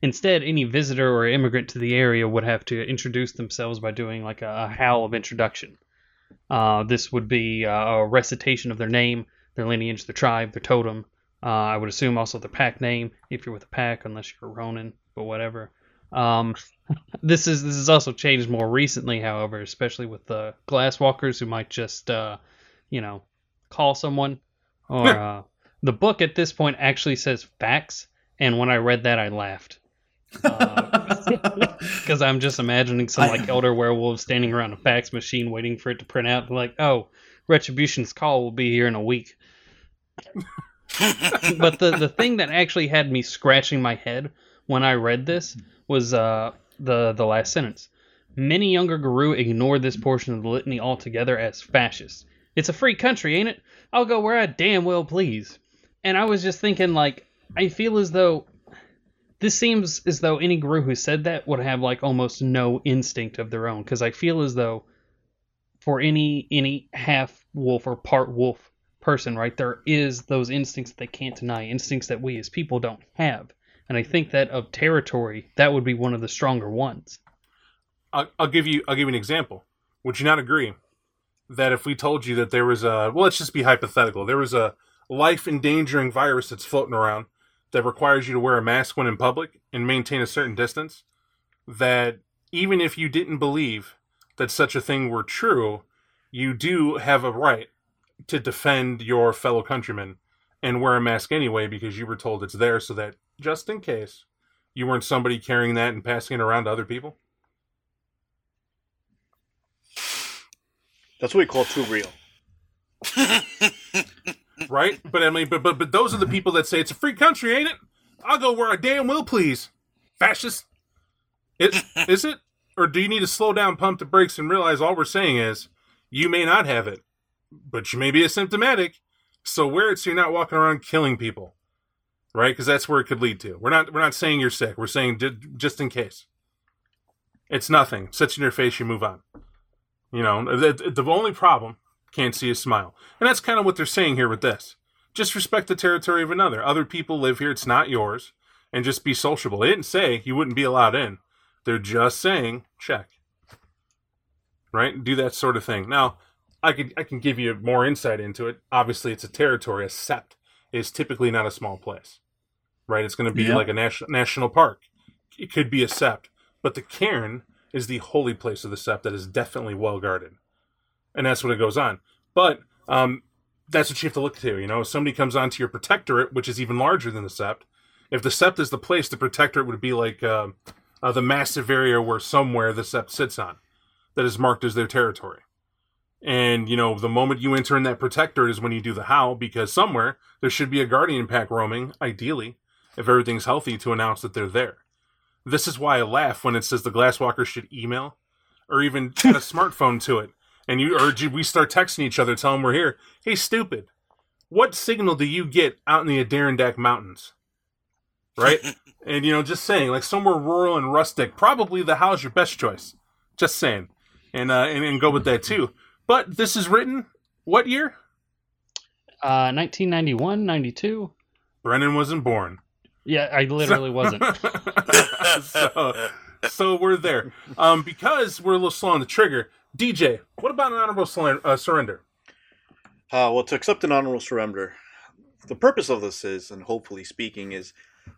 Instead, any visitor or immigrant to the area would have to introduce themselves by doing like a howl of introduction. This would be a recitation of their name, their lineage, their tribe, their totem. I would assume also the pack name, if you're with a pack, unless you're Ronin, but whatever. This is also changed more recently, however, especially with the Glasswalkers, who might just, call someone. Or the book at this point actually says facts, and when I read that, I laughed. Because I'm just imagining some like elder werewolves standing around a fax machine waiting for it to print out, and like, oh, Retribution's call will be here in a week. But the thing that actually had me scratching my head when I read this was the last sentence. Many younger Garou ignore this portion of the litany altogether as fascist. It's a free country, ain't it? I'll go where I damn well please. And I was just thinking, like, I feel as though this seems as though any Garou who said that would have like almost no instinct of their own, because I feel as though for any half wolf or part wolf person, right, there is those instincts that they can't deny, instincts that we as people don't have. and I think that of territory, that would be one of the stronger ones. I'll give you an example. Would you not agree that if we told you that there was a, well, let's just be hypothetical, there was a life-endangering virus that's floating around that requires you to wear a mask when in public and maintain a certain distance, that even if you didn't believe that such a thing were true, you do have a right to defend your fellow countrymen and wear a mask anyway because you were told it's there so that, just in case, you weren't somebody carrying that and passing it around to other people? That's what we call too real. Right? But I mean, but those are the people that say, it's a free country, ain't it? I'll go where I damn will please. Fascist. Is it? Or do you need to slow down, pump the brakes, and realize all we're saying is, you may not have it, but you may be asymptomatic, so wear it so you're not walking around killing people. Right? Because that's where it could lead to. We're not saying you're sick. We're saying just in case. It's nothing. Sits in your face, you move on. You know, the only problem, can't see a smile. And that's kind of what they're saying here with this. Just respect the territory of another. Other people live here. It's not yours. And just be sociable. They didn't say you wouldn't be allowed in. They're just saying, check. Right? Do that sort of thing. Now, I can give you more insight into it. Obviously, it's a territory. A sept is typically not a small place. Right? It's going to be like a national park. It could be a sept. But the Cairn is the holy place of the sept that is definitely well guarded. And that's what it goes on. But that's what you have to look to. You know, if somebody comes onto your protectorate, which is even larger than the sept, if the sept is the place, the protectorate would be like the massive area where somewhere the sept sits on that is marked as their territory. And, you know, the moment you enter in that protectorate is when you do the how, because somewhere there should be a guardian pack roaming, ideally, if everything's healthy, to announce that they're there. This is why I laugh when it says the Glasswalker should email or even add a smartphone to it. And we start texting each other, telling them we're here. Hey, stupid, what signal do you get out in the Adirondack Mountains? Right? And, you know, just saying, like somewhere rural and rustic, probably the how's your best choice. Just saying. And go with that, too. But this is written, what year? 1991, 92. Brennan wasn't born. Yeah, I literally wasn't. so we're there. Because we're a little slow on the trigger, DJ, what about an honorable surrender? Well, to accept an honorable surrender, the purpose of this is, and hopefully speaking, is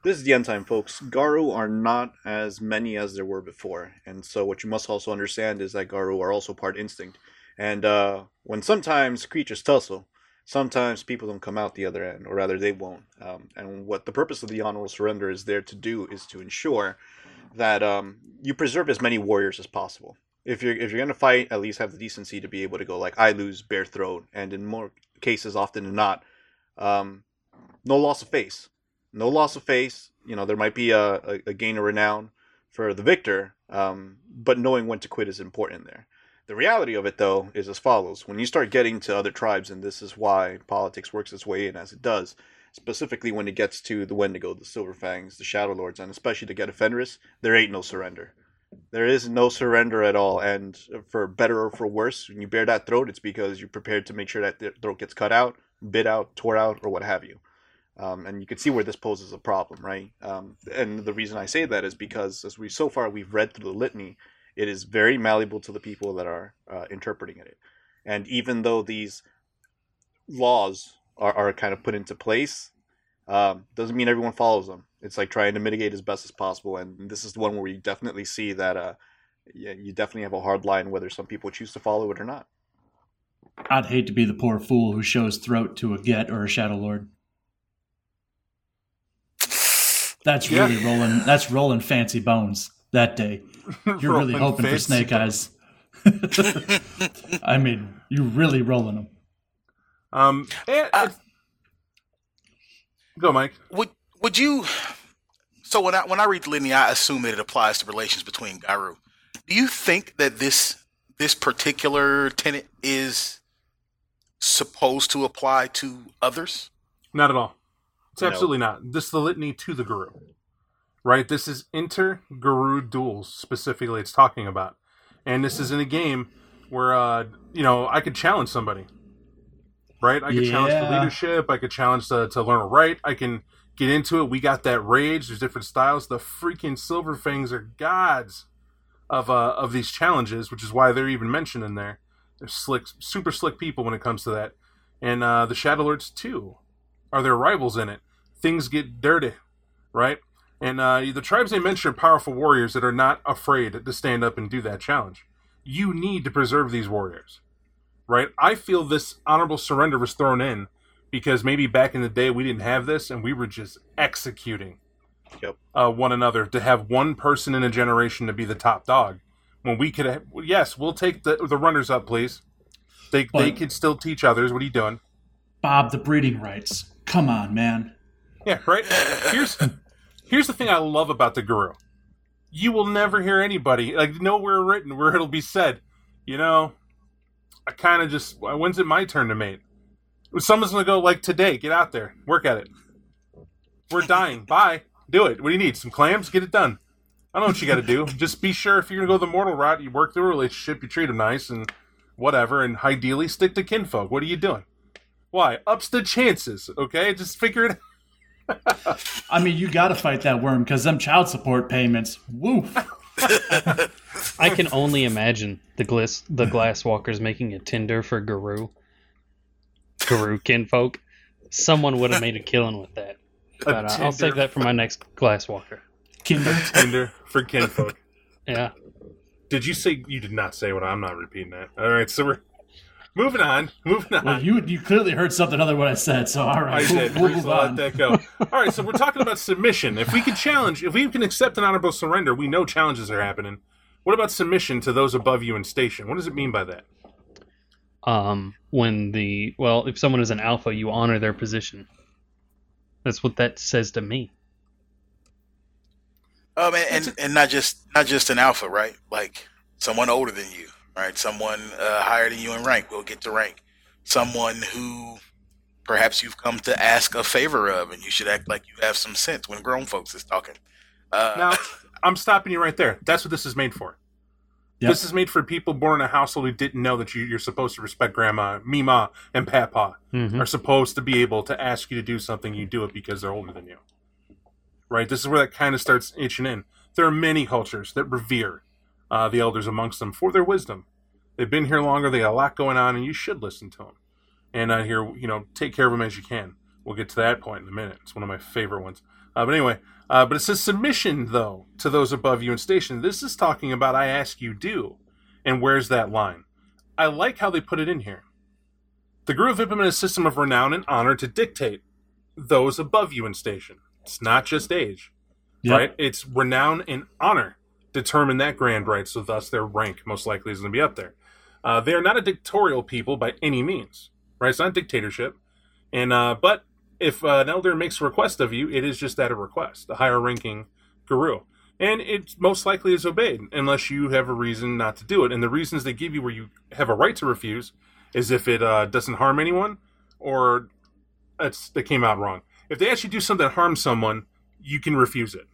this is the end time, folks. Garou are not as many as there were before. And so what you must also understand is that Garou are also part instinct. And when sometimes creatures tussle, sometimes people don't come out the other end, or rather they won't. And what the purpose of the honorable surrender is there to do is to ensure that you preserve as many warriors as possible. If you're going to fight, at least have the decency to be able to go, like, I lose, bare throat. And in more cases, often than not, no loss of face. No loss of face. You know, there might be a gain of renown for the victor, but knowing when to quit is important there. The reality of it, though, is as follows. When you start getting to other tribes, and this is why politics works its way in as it does, specifically when it gets to the Wendigo, the Silver Fangs, the Shadow Lords, and especially the Get of Fenris, there ain't no surrender. There is no surrender at all, and for better or for worse, when you bare that throat, it's because you're prepared to make sure that the throat gets cut out, bit out, tore out, or what have you. And you can see where this poses a problem, right? And the reason I say that is because, as we've read through the litany, it is very malleable to the people that are interpreting it. And even though these laws are kind of put into place, doesn't mean everyone follows them. It's like trying to mitigate as best as possible, and this is the one where you definitely see that you definitely have a hard line whether some people choose to follow it or not. I'd hate to be the poor fool who shows throat to a Get or a Shadow Lord. That's really rolling. That's rolling fancy bones that day. You're really hoping for snake eyes. I mean, you're really rolling them. Go, Mike. Would you? So when I read the litany, I assume that it applies to relations between Garou. Do you think that this particular tenet is supposed to apply to others? Not at all. It's absolutely not. This is the litany to the Garou, right? This is inter-Garou duels specifically. It's talking about, and this is in a game where I could challenge somebody, right? I could challenge the leadership. I could challenge to learn a rite. I can get into it. We got that rage. There's different styles. The freaking Silver Fangs are gods of these challenges, which is why they're even mentioned in there. They're slick, super slick people when it comes to that. And the Shadow Lords, too, are their rivals in it. Things get dirty, right? And the tribes they mention are powerful warriors that are not afraid to stand up and do that challenge. You need to preserve these warriors, right? I feel this honorable surrender was thrown in because maybe back in the day we didn't have this and we were just executing one another to have one person in a generation to be the top dog. When we could have, yes, we'll take the runners up, please. They can still teach others. What are you doing? Bob, the breeding rights. Come on, man. Yeah, right? Here's the thing I love about the Garou. You will never hear anybody, like nowhere written where it'll be said, you know, I kind of just, when's it my turn to mate? Someone's going to go like, today, get out there, work at it. We're dying. Bye. Do it. What do you need? Some clams? Get it done. I know what you got to do. Just be sure if you're going to go the mortal route, you work through a relationship, you treat them nice and whatever, and ideally stick to kinfolk. What are you doing? Why? Ups the chances, okay? Just figure it out. I mean, you got to fight that worm because them child support payments. Woof. I can only imagine the Glasswalkers making a Tinder for Garou kinfolk. Someone would have made a killing with that. But I'll save that for my next Glasswalker. Tinder for kinfolk. Yeah. Did you say you did not say what I'm not repeating that? All right, so we're moving on. Well, you clearly heard something other than what I said, so all right. I did. We'll let that go. All right, so we're talking about submission. If we can accept an honorable surrender, we know challenges are happening. What about submission to those above you in station? What does it mean by that? If someone is an alpha, you honor their position. That's what that says to me. Oh man, and not just an alpha, right? Like someone older than you. Right, someone higher than you in rank. We'll get to rank. Someone who perhaps you've come to ask a favor of, and you should act like you have some sense when grown folks is talking. Now, I'm stopping you right there. That's what this is made for. Yep. This is made for people born in a household who didn't know that you're supposed to respect grandma, Mima, and Papa are supposed to be able to ask you to do something. You do it because they're older than you. Right? This is where that kind of starts itching in. There are many cultures that revere the elders amongst them for their wisdom. They've been here longer. They got a lot going on, and you should listen to them. And take care of them as you can. We'll get to that point in a minute. It's one of my favorite ones. But it says submission though to those above you in station. This is talking about I ask you do, and where's that line? I like how they put it in here. The Garou have implemented a system of renown and honor to dictate those above you in station. It's not just age, right? It's renown and honor. Determine that grand right, so thus their rank most likely is going to be up there. They are not a dictatorial people by any means, right? It's not dictatorship. And but if an elder makes a request of you, it is just that, a request, a higher ranking Garou. And it most likely is obeyed unless you have a reason not to do it. And the reasons they give you where you have a right to refuse is if it doesn't harm anyone or they came out wrong. If they actually do something that harms someone, you can refuse it.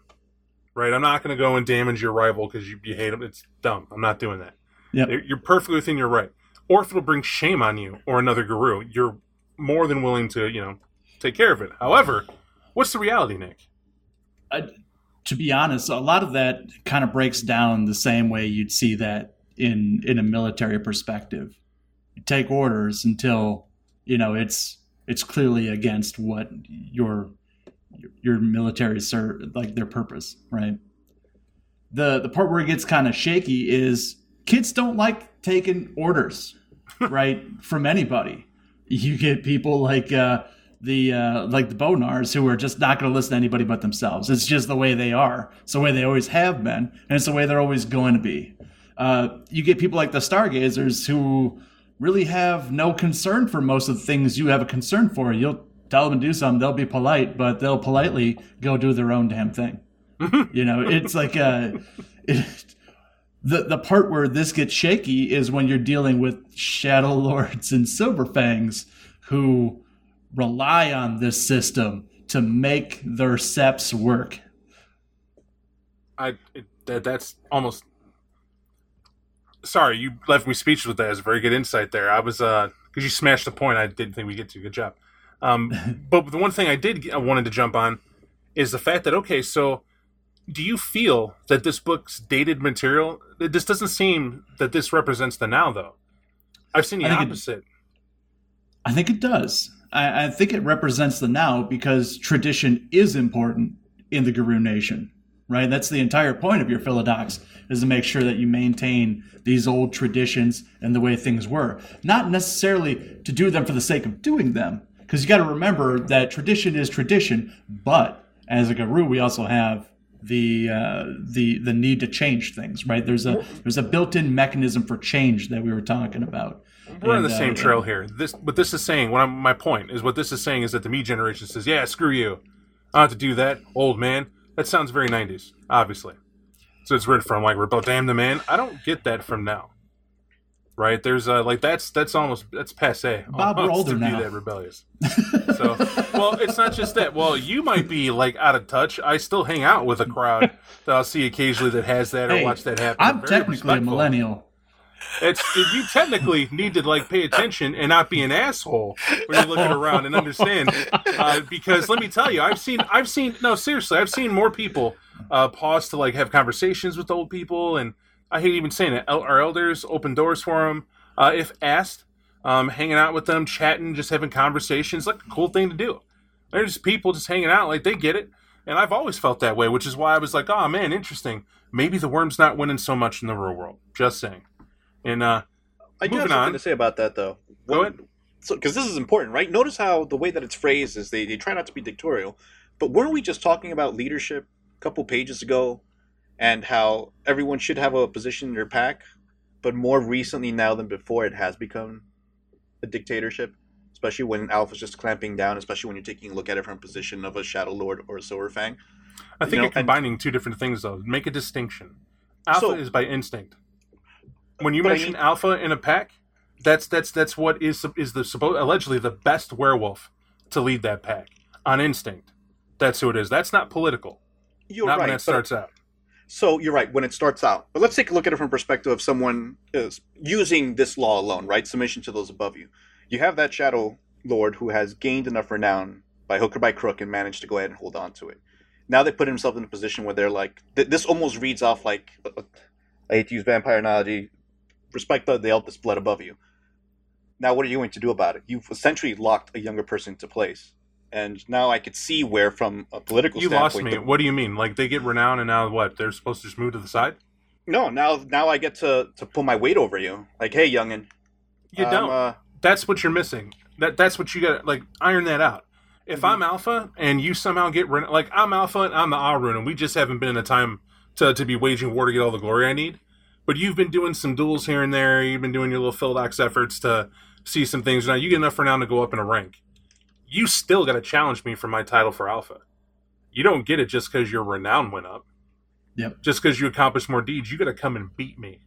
Right, I'm not going to go and damage your rival because you hate him. It's dumb. I'm not doing that. Yep. You're perfectly within your right. Or if it'll bring shame on you or another Garou, you're more than willing to, take care of it. However, what's the reality, Nick? To be honest, a lot of that kind of breaks down the same way you'd see that in a military perspective. You take orders until, it's clearly against what your military serve, like their purpose, right? The part where it gets kind of shaky is kids don't like taking orders, right, from anybody. You get people like the Bone Gnawers who are just not going to listen to anybody but themselves. It's just the way they are. It's the way they always have been, and it's the way they're always going to be. You get people like the Stargazers who really have no concern for most of the things you have a concern for. You'll tell them to do something, they'll be polite, but they'll politely go do their own damn thing. It's like the part where this gets shaky is when you're dealing with Shadow Lords and Silver Fangs who rely on this system to make their Septs work. That's almost... Sorry, you left me speechless with that. That's a very good insight there. I was... Because you smashed the point I didn't think we'd get to. Good job. But the one thing I wanted to jump on is the fact that, okay, so do you feel that this book's dated material? This doesn't seem that this represents the now, though. I've seen the opposite. I think it does. I think it represents the now because tradition is important in the Garou Nation, right? That's the entire point of your Philodox, is to make sure that you maintain these old traditions and the way things were. Not necessarily to do them for the sake of doing them, because you got to remember that tradition is tradition, but as a Garou, we also have the need to change things, right? There's a built-in mechanism for change that we were talking about. We're on the same trail here. My point is, what this is saying is that the me generation says, yeah, screw you. I don't have to do that, old man. That sounds very 90s, obviously. So it's written from like, "Rebel, damn the man." I don't get that from now, right? There's that's passe. Bob, we're older now. To be that rebellious. So, well, it's not just that. Well, you might be like out of touch. I still hang out with a crowd that I'll see occasionally that has that or watch that happen. I'm technically a millennial. You technically need to like pay attention and not be an asshole when you're looking around and understand. Because let me tell you, I've seen more people pause to like have conversations with old people, and I hate even saying it. Our elders, open doors for them if asked, hanging out with them, chatting, just having conversations, like a cool thing to do. They're just people just hanging out, like they get it, and I've always felt that way, which is why I was like, oh man, interesting. Maybe the Worm's not winning so much in the real world. Just saying. And I do have something to say about that, though. Go ahead. So, because this is important, right? Notice how the way that it's phrased is they try not to be dictatorial. But weren't we just talking about leadership a couple pages ago and how everyone should have a position in their pack? But more recently now than before, it has become a dictatorship, especially when Alpha's just clamping down, especially when you're taking a look at it from a position of a Shadow Lord or a Silver Fang. I think you're combining two different things, though. Make a distinction. Alpha is by instinct. When you mention Alpha in a pack, that's what is the allegedly the best werewolf to lead that pack on instinct. That's who it is. That's not political. You're not right, when it starts out. So you're right when it starts out. But let's take a look at it from the perspective of someone is using this law alone, right? Submission to those above you. You have that Shadow Lord who has gained enough renown by hook or by crook and managed to go ahead and hold on to it. Now they put himself in a position where they're like, this almost reads off like, I hate to use vampire analogy, respect the eldest blood above you. Now what are you going to do about it? You've essentially locked a younger person into place. And now I could see where from a political standpoint... You lost me. What do you mean? Like they get renown and now what? They're supposed to just move to the side? No, now I get to pull my weight over you. Like, hey, youngin. You don't. That's what you're missing. That's what you got. Like, iron that out. If I'm Alpha and you somehow get... Like, I'm Alpha and I'm the Arun and we just haven't been in a time to be waging war to get all the glory I need. But you've been doing some duels here and there. You've been doing your little Philodox efforts to see some things. Now you get enough renown to go up in a rank. You still got to challenge me for my title for Alpha. You don't get it just because your renown went up. Yep. Just because you accomplished more deeds, you got to come and beat me.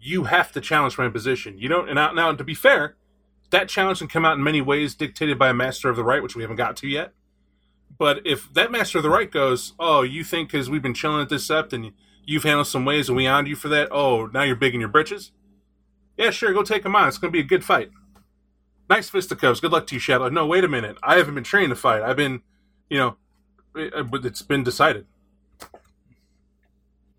You have to challenge my position. You don't. And now, to be fair, that challenge can come out in many ways, dictated by a Master of the Rite, which we haven't got to yet. But if that Master of the Rite goes, oh, you think because we've been chilling at this Sept and you've handled some ways and we hound you for that. Oh, now you're big in your britches? Yeah, sure, go take him on. It's going to be a good fight. Nice fisticuffs. Good luck to you, Shadow. No, wait a minute. I haven't been trained to fight. I've been, it's been decided.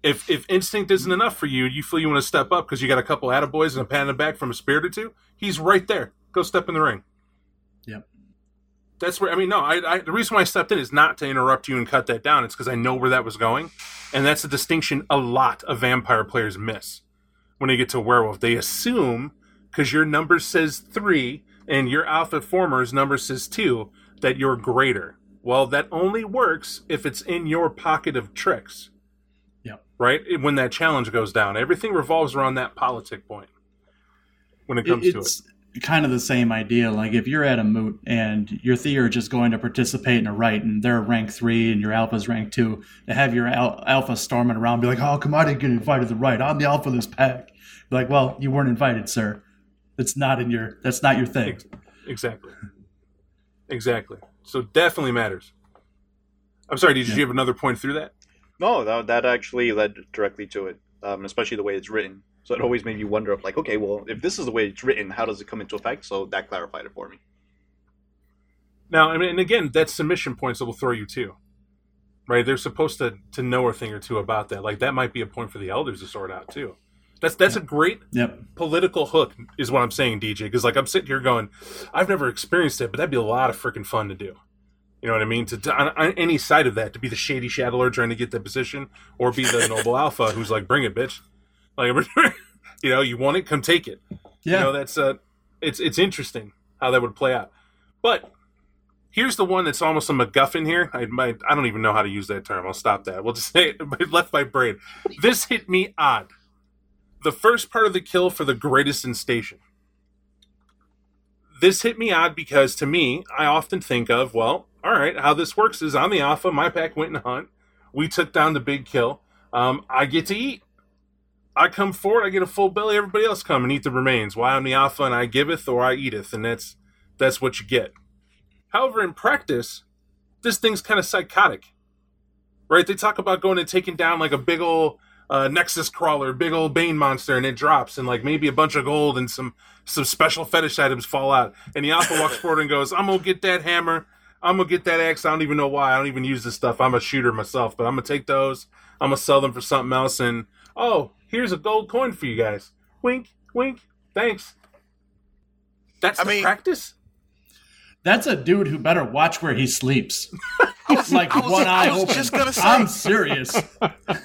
If instinct isn't enough for you, you feel you want to step up because you got a couple attaboys and a pat in the back from a spirit or two, he's right there. Go step in the ring. Yep. That's where, the reason why I stepped in is not to interrupt you and cut that down. It's because I know where that was going. And that's a distinction a lot of vampire players miss when they get to werewolf. They assume, because your number says 3 and your alpha former's number says 2, that you're greater. Well, that only works if it's in your pocket of tricks. Yeah. Right? When that challenge goes down. Everything revolves around that politic point when it comes to it. Kind of the same idea. Like if you're at a moot and your theurge is going to participate in a rite and they're rank 3 and your alpha's rank 2, to have your alpha storming around and be like, oh, come on, I didn't get invited to the rite. I'm the alpha of this pack. Be like, well, you weren't invited, sir. That's not your thing. Exactly. So definitely matters. I'm sorry, did you have another point through that? No, that actually led directly to it, especially the way it's written. So it always made me wonder, of like, okay, well, if this is the way it's written, how does it come into effect? So that clarified it for me. Now, and again, that's submission points that will throw you too. right? They're supposed to know a thing or two about that. Like, that might be a point for the elders to sort out too. That's a great political hook, is what I'm saying, DJ. Because, like, I'm sitting here going, I've never experienced it, but that'd be a lot of freaking fun to do. You know what I mean? To on any side of that, to be the shady Shadow Lord trying to get the position, or be the noble alpha who's like, bring it, bitch. Like, you know, you want it, come take it. Yeah. You know, that's it's interesting how that would play out. But here's the one that's almost a MacGuffin here. I don't even know how to use that term. I'll stop that. We'll just say it left my brain. This hit me odd. The first part of the kill for the greatest in station. This hit me odd because, to me, I often think of, well, all right, how this works is I'm the alpha. My pack went and hunt. We took down the big kill. I get to eat. I come forward. I get a full belly. Everybody else come and eat the remains. Why I'm the alpha and I giveth or I eateth. And that's what you get. However, in practice, this thing's kind of psychotic, right? They talk about going and taking down like a big old Nexus crawler, big old Bane monster, and it drops, and like maybe a bunch of gold and some special fetish items fall out. And the alpha walks forward and goes, I'm going to get that hammer. I'm going to get that axe. I don't even know why. I don't even use this stuff. I'm a shooter myself, but I'm going to take those. I'm going to sell them for something else. And, oh, here's a gold coin for you guys. Wink, wink. Thanks. That's the practice? That's a dude who better watch where he sleeps. I was open. Just gonna say, I'm serious.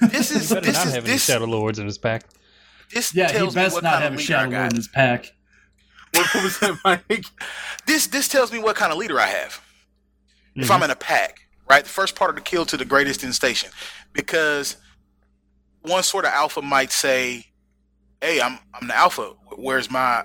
This is Shadow Lords in his pack. He best not have a Shadow Lord in his pack. What was that, Mike? This tells me what kind of leader I have. Mm-hmm. If I'm in a pack, right? The first part of the kill to the greatest in station, because one sort of alpha might say, "Hey, I'm the alpha. Where's my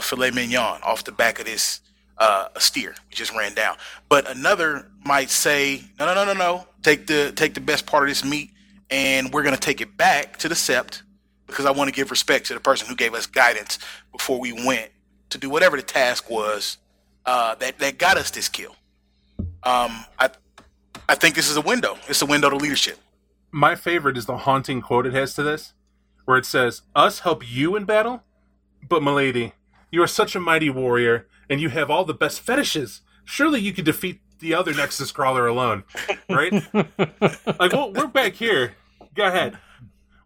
filet mignon off the back of this?" A steer we just ran down. But another might say, no. Take the best part of this meat, and we're going to take it back to the Sept because I want to give respect to the person who gave us guidance before we went to do whatever the task was that got us this kill. I think this is a window. It's a window to leadership. My favorite is the haunting quote it has to this, where it says, "Us help you in battle, but milady, you are such a mighty warrior, and you have all the best fetishes. Surely you could defeat the other Nexus Crawler alone," right? Like, well, we're back here. Go ahead.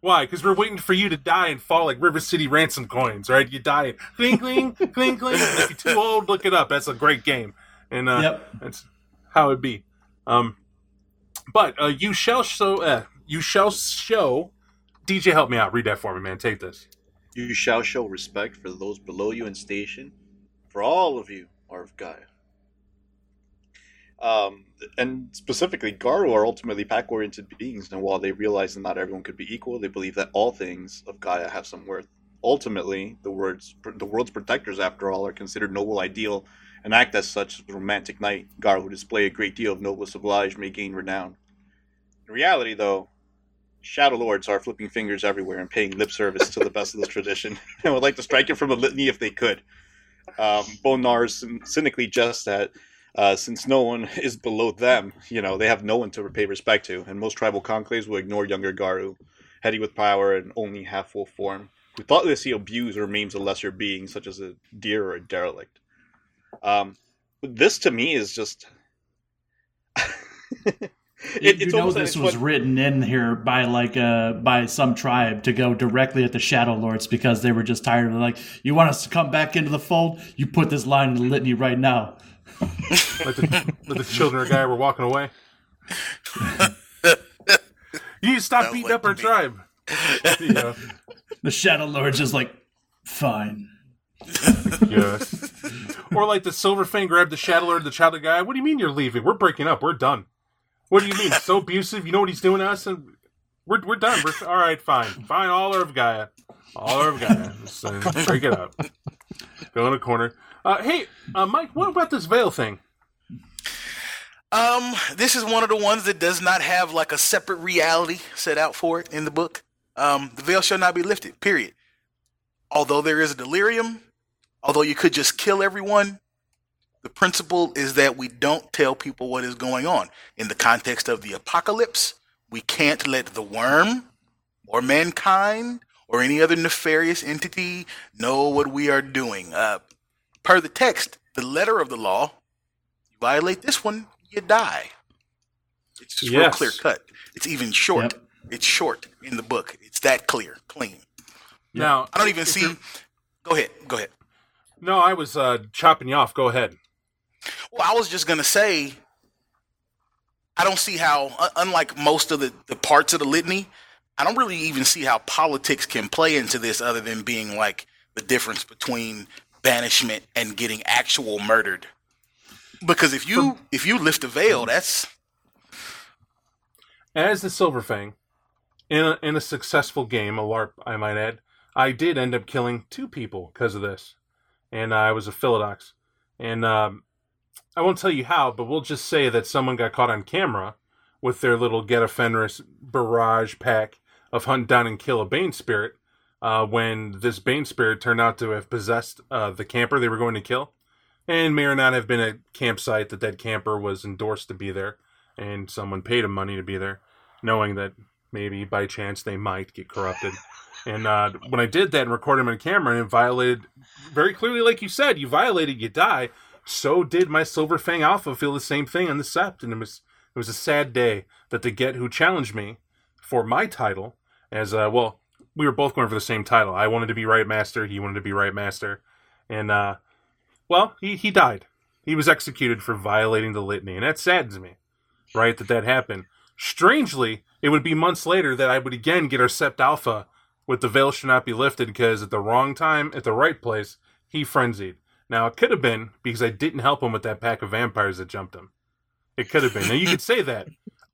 Why? Because we're waiting for you to die and fall like River City ransom coins, right? You die. Cling, cling, cling, cling. If you're too old, look it up. That's a great game. And that's how it'd be. But you shall show... DJ, help me out. Read that for me, man. Take this. You shall show respect for those below you in station, for all of you are of Gaia. And specifically, Garou are ultimately pack-oriented beings, and while they realize that not everyone could be equal, they believe that all things of Gaia have some worth. Ultimately, the world's protectors, after all, are considered noble ideal, and act as such as romantic knight. Garou who display a great deal of noblesse oblige may gain renown. In reality, though, Shadow Lords are flipping fingers everywhere and paying lip service to the best of this tradition, and would like to strike it from a litany if they could. Bone Gnawers cynically jests that since no one is below them, you know, they have no one to pay respect to, and most tribal conclaves will ignore younger Garou, heady with power and only half wolf form, who thoughtlessly abuse or maims a lesser being, such as a deer or a derelict. This to me is just. This was written in here by some tribe to go directly at the Shadow Lords because they were just tired of it. Like, you want us to come back into the fold? You put this line in the litany right now. Like the children of Gaia were walking away. You stop beating up our tribe. You know. The Shadow Lords just like, fine. Yeah. Or like the Silver Fang grabbed the Shadow Lord, the Child of Gaia. What do you mean you're leaving? We're breaking up. We're done. What do you mean? So abusive? You know what he's doing to us? And we're done. We're all right, fine. Fine, all are of Gaia. All are of Gaia. So break it up. Go in a corner. Hey, Mike, what about this veil thing? This is one of the ones that does not have like a separate reality set out for it in the book. The veil shall not be lifted, period. Although there is a delirium, although you could just kill everyone, the principle is that we don't tell people what is going on. In the context of the apocalypse, we can't let the worm or mankind or any other nefarious entity know what we are doing. Per the text, the letter of the law, you violate this one, you die. It's just real clear cut. It's even short. Yep. It's short in the book. It's that clear, clean. Yep. Now I don't even see. Go ahead. No, I was chopping you off. Go ahead. Well, I was just gonna say, I don't see how, unlike most of the parts of the litany, I don't really even see how politics can play into this other than being like the difference between banishment and getting actual murdered. Because if you lift the veil, that's as the Silver Fang in a successful game, a LARP, I might add. I did end up killing two people because of this, and I was a Philodox, and I won't tell you how, but we'll just say that someone got caught on camera with their little Get of Fenris barrage pack of hunt down and kill a Bane Spirit, when this Bane Spirit turned out to have possessed the camper they were going to kill, and may or not have been a campsite that camper was endorsed to be there, and someone paid him money to be there, knowing that maybe by chance they might get corrupted. And when I did that and recorded him on camera, and it violated, very clearly, like you said, you violated, you die. So did my Silver Fang Alpha feel the same thing on the Sept, and it was a sad day that the Get who challenged me for my title, as well, we were both going for the same title. I wanted to be Rite Master, he wanted to be Rite Master, and well, he died. He was executed for violating the litany, and that saddens me, right? That happened. Strangely, it would be months later that I would again get our Sept Alpha with the veil should not be lifted, because at the wrong time, at the right place, he frenzied. Now, it could have been because I didn't help him with that pack of vampires that jumped him. It could have been. Now, you could say that.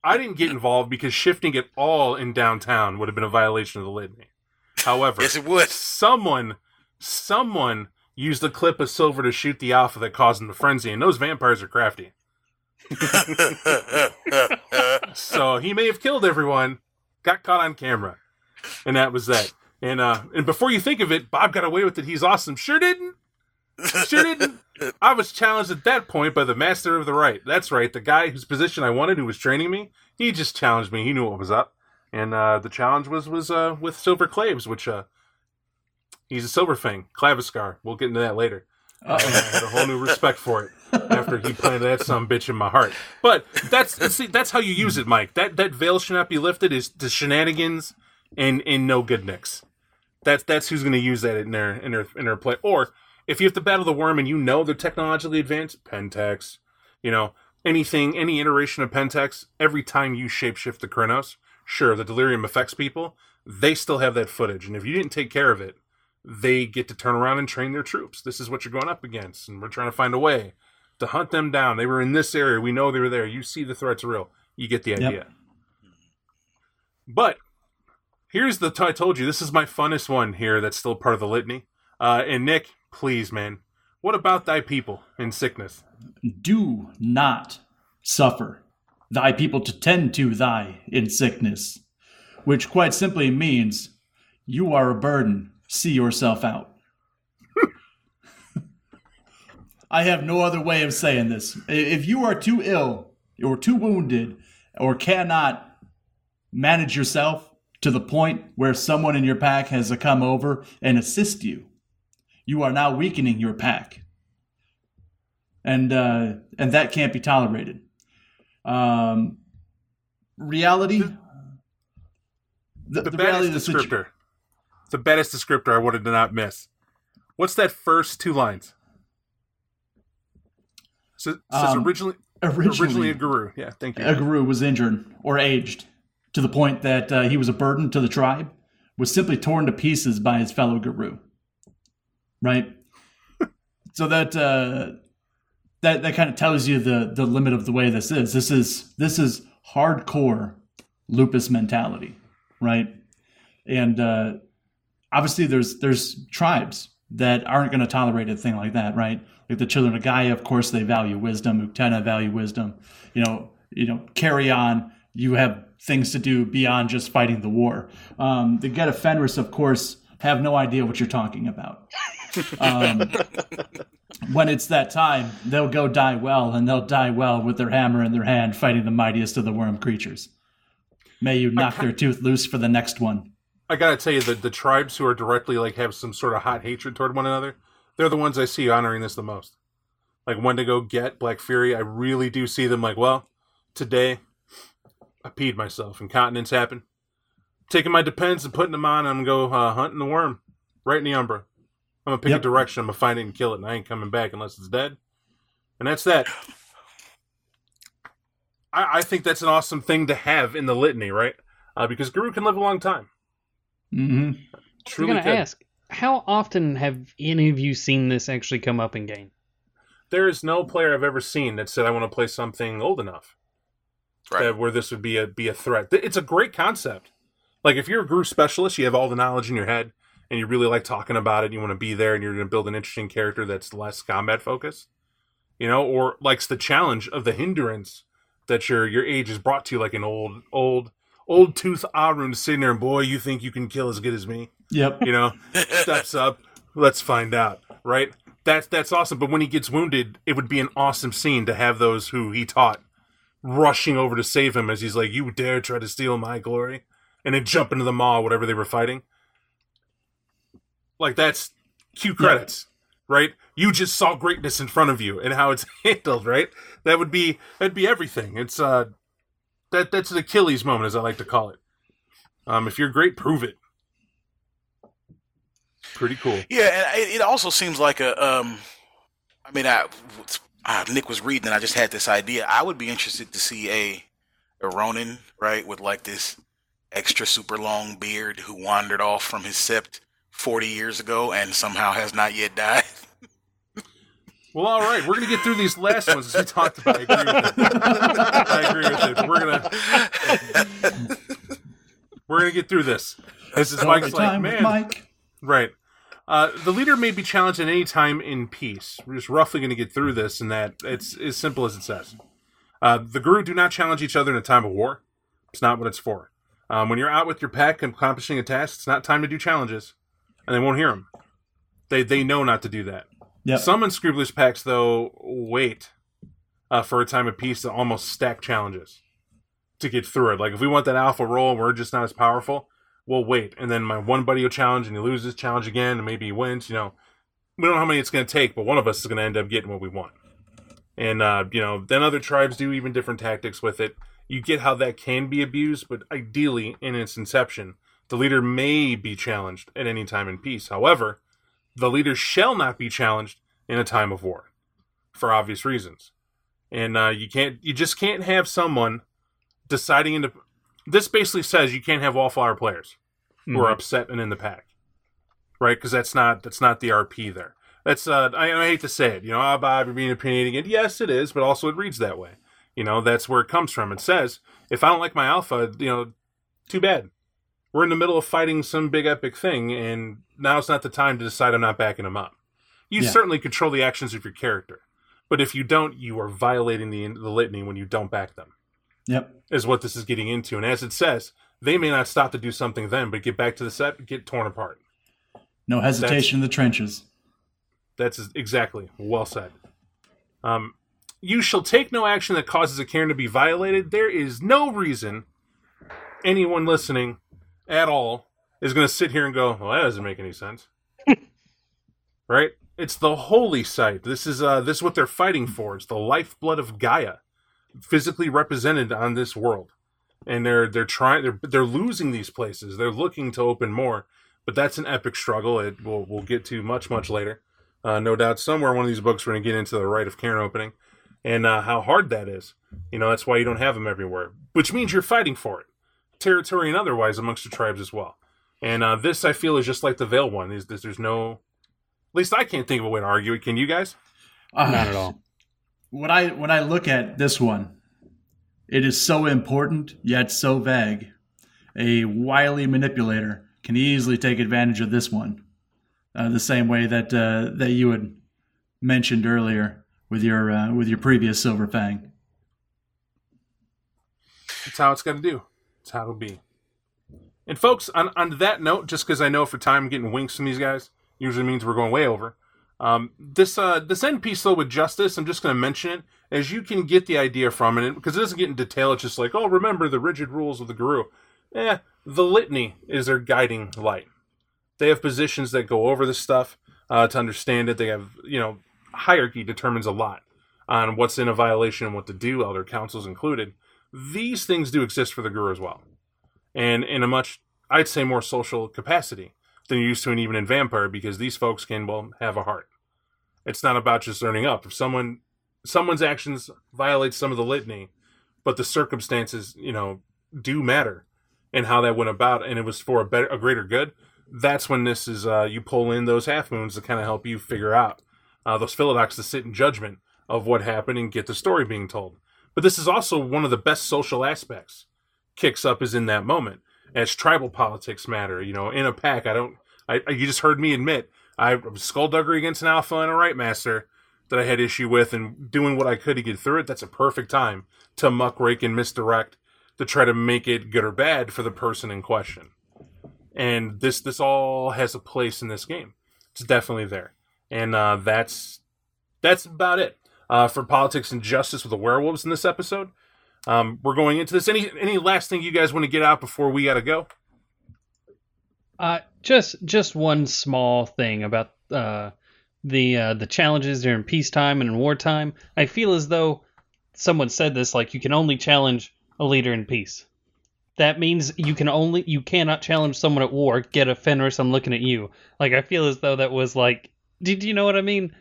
I didn't get involved because shifting at all in downtown would have been a violation of the litany. However, yes, it would. Someone used the clip of silver to shoot the alpha that caused him the frenzy, and those vampires are crafty. So he may have killed everyone, got caught on camera. And that was that. And before you think of it, Bob got away with it. He's awesome. Sure didn't. I was challenged at that point by the master of the Rite. That's right. The guy whose position I wanted, who was training me, he just challenged me. He knew what was up. And the challenge was with Silver Claves, which he's a Silver Fang, Claviscar. We'll get into that later. And I had a whole new respect for it after he planted that sumbitch in my heart. But that's how you use it, Mike. That veil should not be lifted is the shenanigans. And no good nicks. That's who's going to use that in their play. Or if you have to battle the worm and you know they're technologically advanced, Pentax, any iteration of Pentax, every time you shapeshift the Kronos, sure, the delirium affects people, they still have that footage. And if you didn't take care of it, they get to turn around and train their troops. This is what you're going up against, and we're trying to find a way to hunt them down. They were in this area. We know they were there. You see the threats are real. You get the idea. Yep. But here's I told you, this is my funnest one here that's still part of the litany. And Nick, please, man, what about thy people in sickness? Do not suffer thy people to tend to thy in sickness, which quite simply means you are a burden. See yourself out. I have no other way of saying this. If you are too ill or too wounded or cannot manage yourself, to the point where someone in your pack has to come over and assist you. You are now weakening your pack. And that can't be tolerated. Reality? The baddest descriptor. The baddest descriptor I wanted to not miss. What's that first two lines? So originally a guru. Yeah, thank you. A guru was injured or aged. To the point that he was a burden to the tribe, was simply torn to pieces by his fellow guru, right? So that kind of tells you the limit of the way this is. This is hardcore Lupus mentality, right? And obviously, there's tribes that aren't going to tolerate a thing like that, right? Like the Children of Gaia, of course, they value wisdom. Uktena value wisdom. Carry on. You have things to do beyond just fighting the war. The Get of Fenris, of course, have no idea what you're talking about. When it's that time, they'll go die well, and they'll die well with their hammer in their hand fighting the mightiest of the worm creatures. May you knock their tooth loose for the next one. I gotta tell you, the tribes who are directly have some sort of hot hatred toward one another, they're the ones I see honoring this the most. Like Wendigo, Get, Black Fury, I really do see them today... I peed myself. Incontinence happened. Taking my Depends and putting them on, I'm going to go hunting the worm right in the Umbra. I'm going to pick a direction. I'm going to find it and kill it, and I ain't coming back unless it's dead. And that's that. I think that's an awesome thing to have in the litany, right? Because Garou can live a long time. Mm-hmm. Truly. I'm going to ask, how often have any of you seen this actually come up in game? There is no player I've ever seen that said, I want to play something old enough. Right. That where this would be a threat. It's a great concept. Like, if you're a Garou specialist, you have all the knowledge in your head, and you really like talking about it, and you want to be there, and you're going to build an interesting character that's less combat-focused, you know, or likes the challenge of the hindrance that your age is brought to you, like an old tooth Arun sitting there, and boy, you think you can kill as good as me? Yep. You know, steps up, let's find out, right? That's awesome, but when he gets wounded, it would be an awesome scene to have those who he taught rushing over to save him as he's like, you dare try to steal my glory? And then jump into the maw, whatever they were fighting. Like, that's cue credits, right? You just saw greatness in front of you and how it's handled, right? That'd be everything. It's that's an Achilles moment, as I like to call it. If you're great, prove it. Pretty cool. Yeah, and it also seems like Nick was reading, and I just had this idea. I would be interested to see a Ronin, right, with like this extra super long beard who wandered off from his sept 40 years ago and somehow has not yet died. Well, all right, we're going to get through these last ones as we talked about. I agree with it. We're going to get through this. This is Mike's like, man. Mike. Right. The leader may be challenged at any time in peace. We're just roughly going to get through this, and that it's as simple as it says. The Garou do not challenge each other in a time of war. It's not what it's for. When you're out with your pack accomplishing a task, it's not time to do challenges, and they won't hear them. They know not to do that. Yep. Some unscrupulous packs, though, wait for a time of peace to almost stack challenges to get through it. Like, if we want that alpha roll, we're just not as powerful, we'll wait. And then my one buddy will challenge, and he loses, challenge again, and maybe he wins. You know, we don't know how many it's going to take, but one of us is going to end up getting what we want. And, you know, then other tribes do even different tactics with it. You get how that can be abused, but ideally, in its inception, the leader may be challenged at any time in peace. However, the leader shall not be challenged in a time of war, for obvious reasons. And you just can't have someone deciding into... This basically says you can't have wallflower players who are upset and in the pack, right? Because that's not the RP there. That's I hate to say it, you know, Bob, you're being opinionated again. Yes, it is, but also it reads that way. You know, that's where it comes from. It says, if I don't like my alpha, you know, too bad. We're in the middle of fighting some big epic thing, and now's not the time to decide I'm not backing him up. You certainly control the actions of your character. But if you don't, you are violating the litany when you don't back them. Yep. Is what this is getting into. And as it says, they may not stop to do something then, but get back to the set and get torn apart. No hesitation in the trenches. That's exactly. Well said. You shall take no action that causes a cairn to be violated. There is no reason anyone listening at all is going to sit here and go, well, that doesn't make any sense. Right? It's the holy site. This is what they're fighting for. It's the lifeblood of Gaia, physically represented on this world. And they're losing these places. They're looking to open more. But that's an epic struggle. It we'll get to much, much later. No doubt somewhere in one of these books we're going to get into the Rite of Cairn opening. And how hard that is. You know, that's why you don't have them everywhere. Which means you're fighting for it. Territory and otherwise amongst the tribes as well. And this, I feel, is just like the Veil one. Is that there's no... At least I can't think of a way to argue it. Can you guys? Not at all. When I look at this one, it is so important, yet so vague. A wily manipulator can easily take advantage of this one. The same way that you had mentioned earlier. With your previous Silver Fang. That's how it's going to do. That's how it'll be. And folks, on that note, just because I know for time I'm getting winks from these guys, usually means we're going way over. This end piece, though, with Justice, I'm just going to mention it, as you can get the idea from it, because it doesn't get in detail. It's just like, oh, remember the rigid rules of the Garou. The litany is their guiding light. They have positions that go over this stuff to understand it. They have, you know... Hierarchy determines a lot on what's in a violation and what to do, Elder Councils included. these things do exist for the Guru as well. And in a much, I'd say, more social capacity than you're used to, and even in Vampire, because these folks can, well, have a heart. It's not about just earning up. If someone's actions violate some of the litany, but the circumstances, do matter, and how that went about, and it was for a greater good. That's when this is, you pull in those half moons to kind of help you figure out those Philodox to sit in judgment of what happened and get the story being told. But this is also one of the best social aspects kicks up is in that moment, as tribal politics matter. In a pack, you just heard me admit I was skullduggery against an alpha and a right master that I had issue with, and doing what I could to get through it. That's a perfect time to muckrake and misdirect to try to make it good or bad for the person in question. And this all has a place in this game. It's definitely there. And that's about it for politics and justice with the werewolves in this episode. We're going into this. Any last thing you guys want to get out before we gotta go? Just one small thing about the challenges during peacetime and in wartime. I feel as though someone said this, like, you can only challenge a leader in peace. That means you cannot challenge someone at war. Get a Fenris, I'm looking at you. Like, I feel as though that was like, do you know what I mean?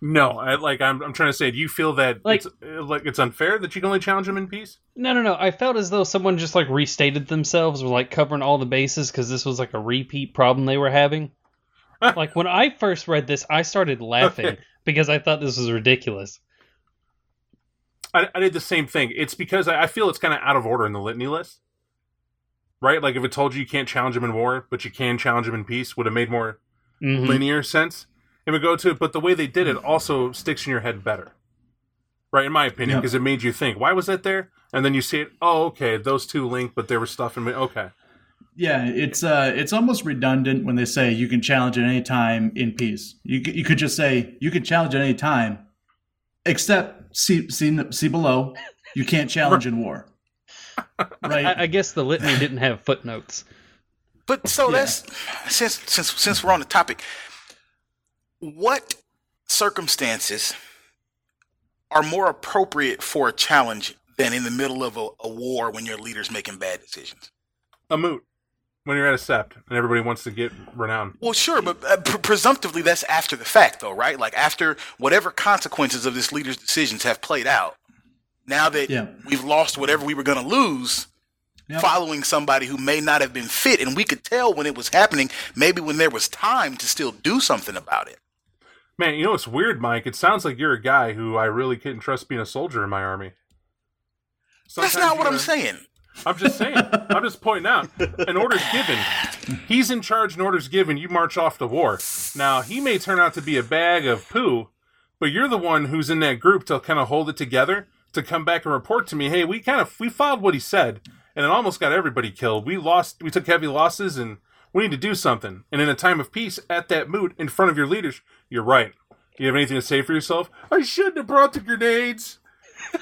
No, I'm trying to say, do you feel that it's unfair that you can only challenge them in peace? No. I felt as though someone just restated themselves, or covering all the bases, because this was a repeat problem they were having. When I first read this, I started laughing because I thought this was ridiculous. I did the same thing. It's because I feel it's kind of out of order in the litany list, right? If it told you can't challenge him in war, but you can challenge him in peace, would have made more linear sense. It would go to it, but the way they did it also sticks in your head better, right? In my opinion, because it made you think, why was that there? And then you see it. Oh, okay, those two link, but there was stuff in me. Okay. Yeah, it's almost redundant when they say you can challenge at any time in peace. You could just say you can challenge at any time, except see below, you can't challenge in war. Right. I guess the litany didn't have footnotes. But so that's since we're on the topic, what circumstances are more appropriate for a challenge than in the middle of a war when your leader's making bad decisions? A moot. When you're at a sept and everybody wants to get renown. Well, sure, but presumptively that's after the fact, though, right? After whatever consequences of this leader's decisions have played out, now that we've lost whatever we were going to lose, following somebody who may not have been fit, and we could tell when it was happening, maybe when there was time to still do something about it. Man, it's weird, Mike. It sounds like you're a guy who I really couldn't trust being a soldier in my army. Sometimes that's not what I'm saying. I'm just saying. I'm just pointing out. An order's given. He's in charge, an order's given. You march off to war. Now, he may turn out to be a bag of poo, but you're the one who's in that group to kind of hold it together, to come back and report to me, hey, we followed what he said, and it almost got everybody killed. We took heavy losses, and we need to do something. And in a time of peace, at that moot, in front of your leaders, you're right. Do you have anything to say for yourself? I shouldn't have brought the grenades.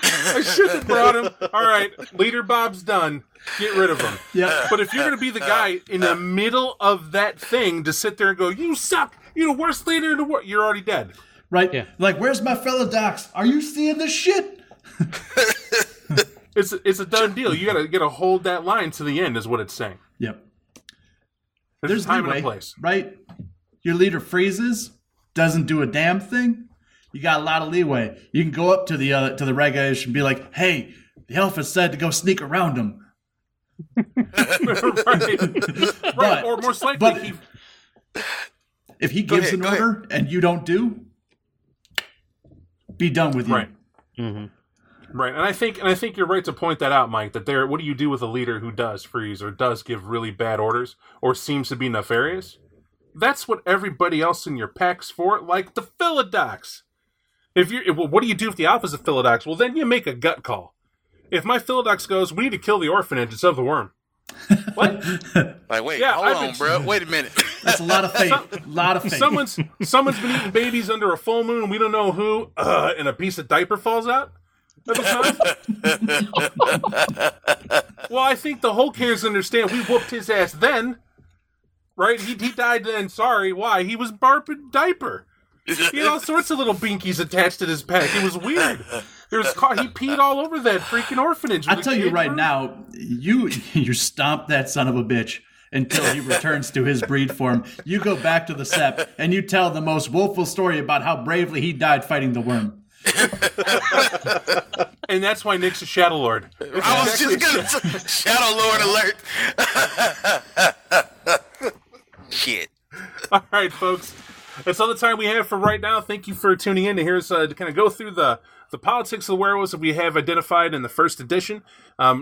I should have brought him. All right, leader Bob's done. Get rid of him. Yeah. But if you're going to be the guy in the middle of that thing to sit there and go, you suck, you're the worst leader in the world, you're already dead. Right? Yeah. Where's my Philodox? Are you seeing this shit? It's a done deal. You got to hold that line to the end is what it's saying. Yep. There's a time and a place. Right? Your leader freezes, doesn't do a damn thing. You got a lot of leeway. You can go up to the red guys and be like, "Hey, the alpha said to go sneak around him." Right. Or more likely, if he gives an order and you don't do, be done with you. Right. Mm-hmm. Right. And I think you're right to point that out, Mike. That what do you do with a leader who does freeze or does give really bad orders or seems to be nefarious? That's what everybody else in your pack's for, like the Philodox. What do you do if the alpha's a Philodox? Well, then you make a gut call. If my Philodox goes, we need to kill the orphanage instead of the worm. What? Wait, hold on, bro. Wait a minute. That's a lot of faith. Someone's been eating babies under a full moon, we don't know who, and a piece of diaper falls out at the time? Well, I think the whole cares understand we whooped his ass then. Right? He died then. Sorry. Why? He was barfing diaper. He had all sorts of little binkies attached to his pack. It was weird. There's he peed all over that freaking orphanage. I'll tell you right now, you stomp that son of a bitch until he returns to his breed form. You go back to the Sept and you tell the most woeful story about how bravely he died fighting the worm. And that's why Nick's a Shadow Lord. I was just gonna Shadow Lord alert. Shit. All right, folks. That's all the time we have for right now. Thank you for tuning in to hear us to kind of go through the politics of the werewolves that we have identified in the first edition.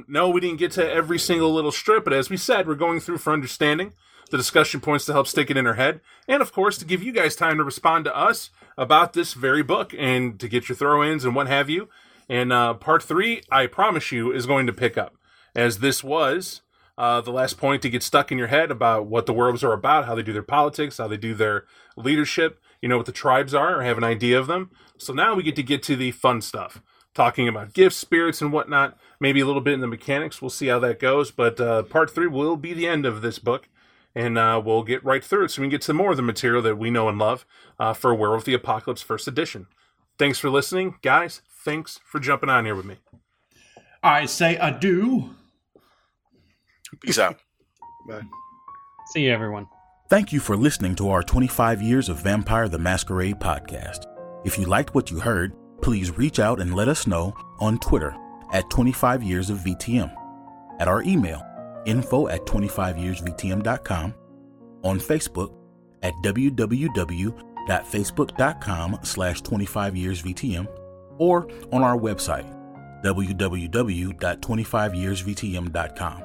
No, we didn't get to every single little strip, but as we said, we're going through for understanding, the discussion points to help stick it in our head, and of course to give you guys time to respond to us about this very book and to get your throw-ins and what have you. And part 3, I promise you, is going to pick up, as this was the last point to get stuck in your head about what the werewolves are about, how they do their politics, how they do their leadership, you know, what the tribes are, or have an idea of them. So now we get to the fun stuff, talking about gifts, spirits, and whatnot, maybe a little bit in the mechanics. We'll see how that goes, but part 3 will be the end of this book, and we'll get right through it so we can get to more of the material that we know and love for Werewolf the Apocalypse First Edition. Thanks for listening. Guys, thanks for jumping on here with me. I say adieu. Peace out. Bye. See you, everyone. Thank you for listening to our 25 years of Vampire the Masquerade podcast. If you liked what you heard, please reach out and let us know on Twitter at 25yearsofVTM, at our email, info@25yearsvtm.com, on Facebook at www.facebook.com/25yearsvtm, or on our website, www.25yearsvtm.com.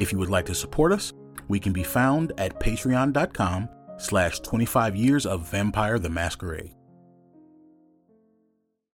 If you would like to support us, we can be found at patreon.com/25 years of Vampire the Masquerade.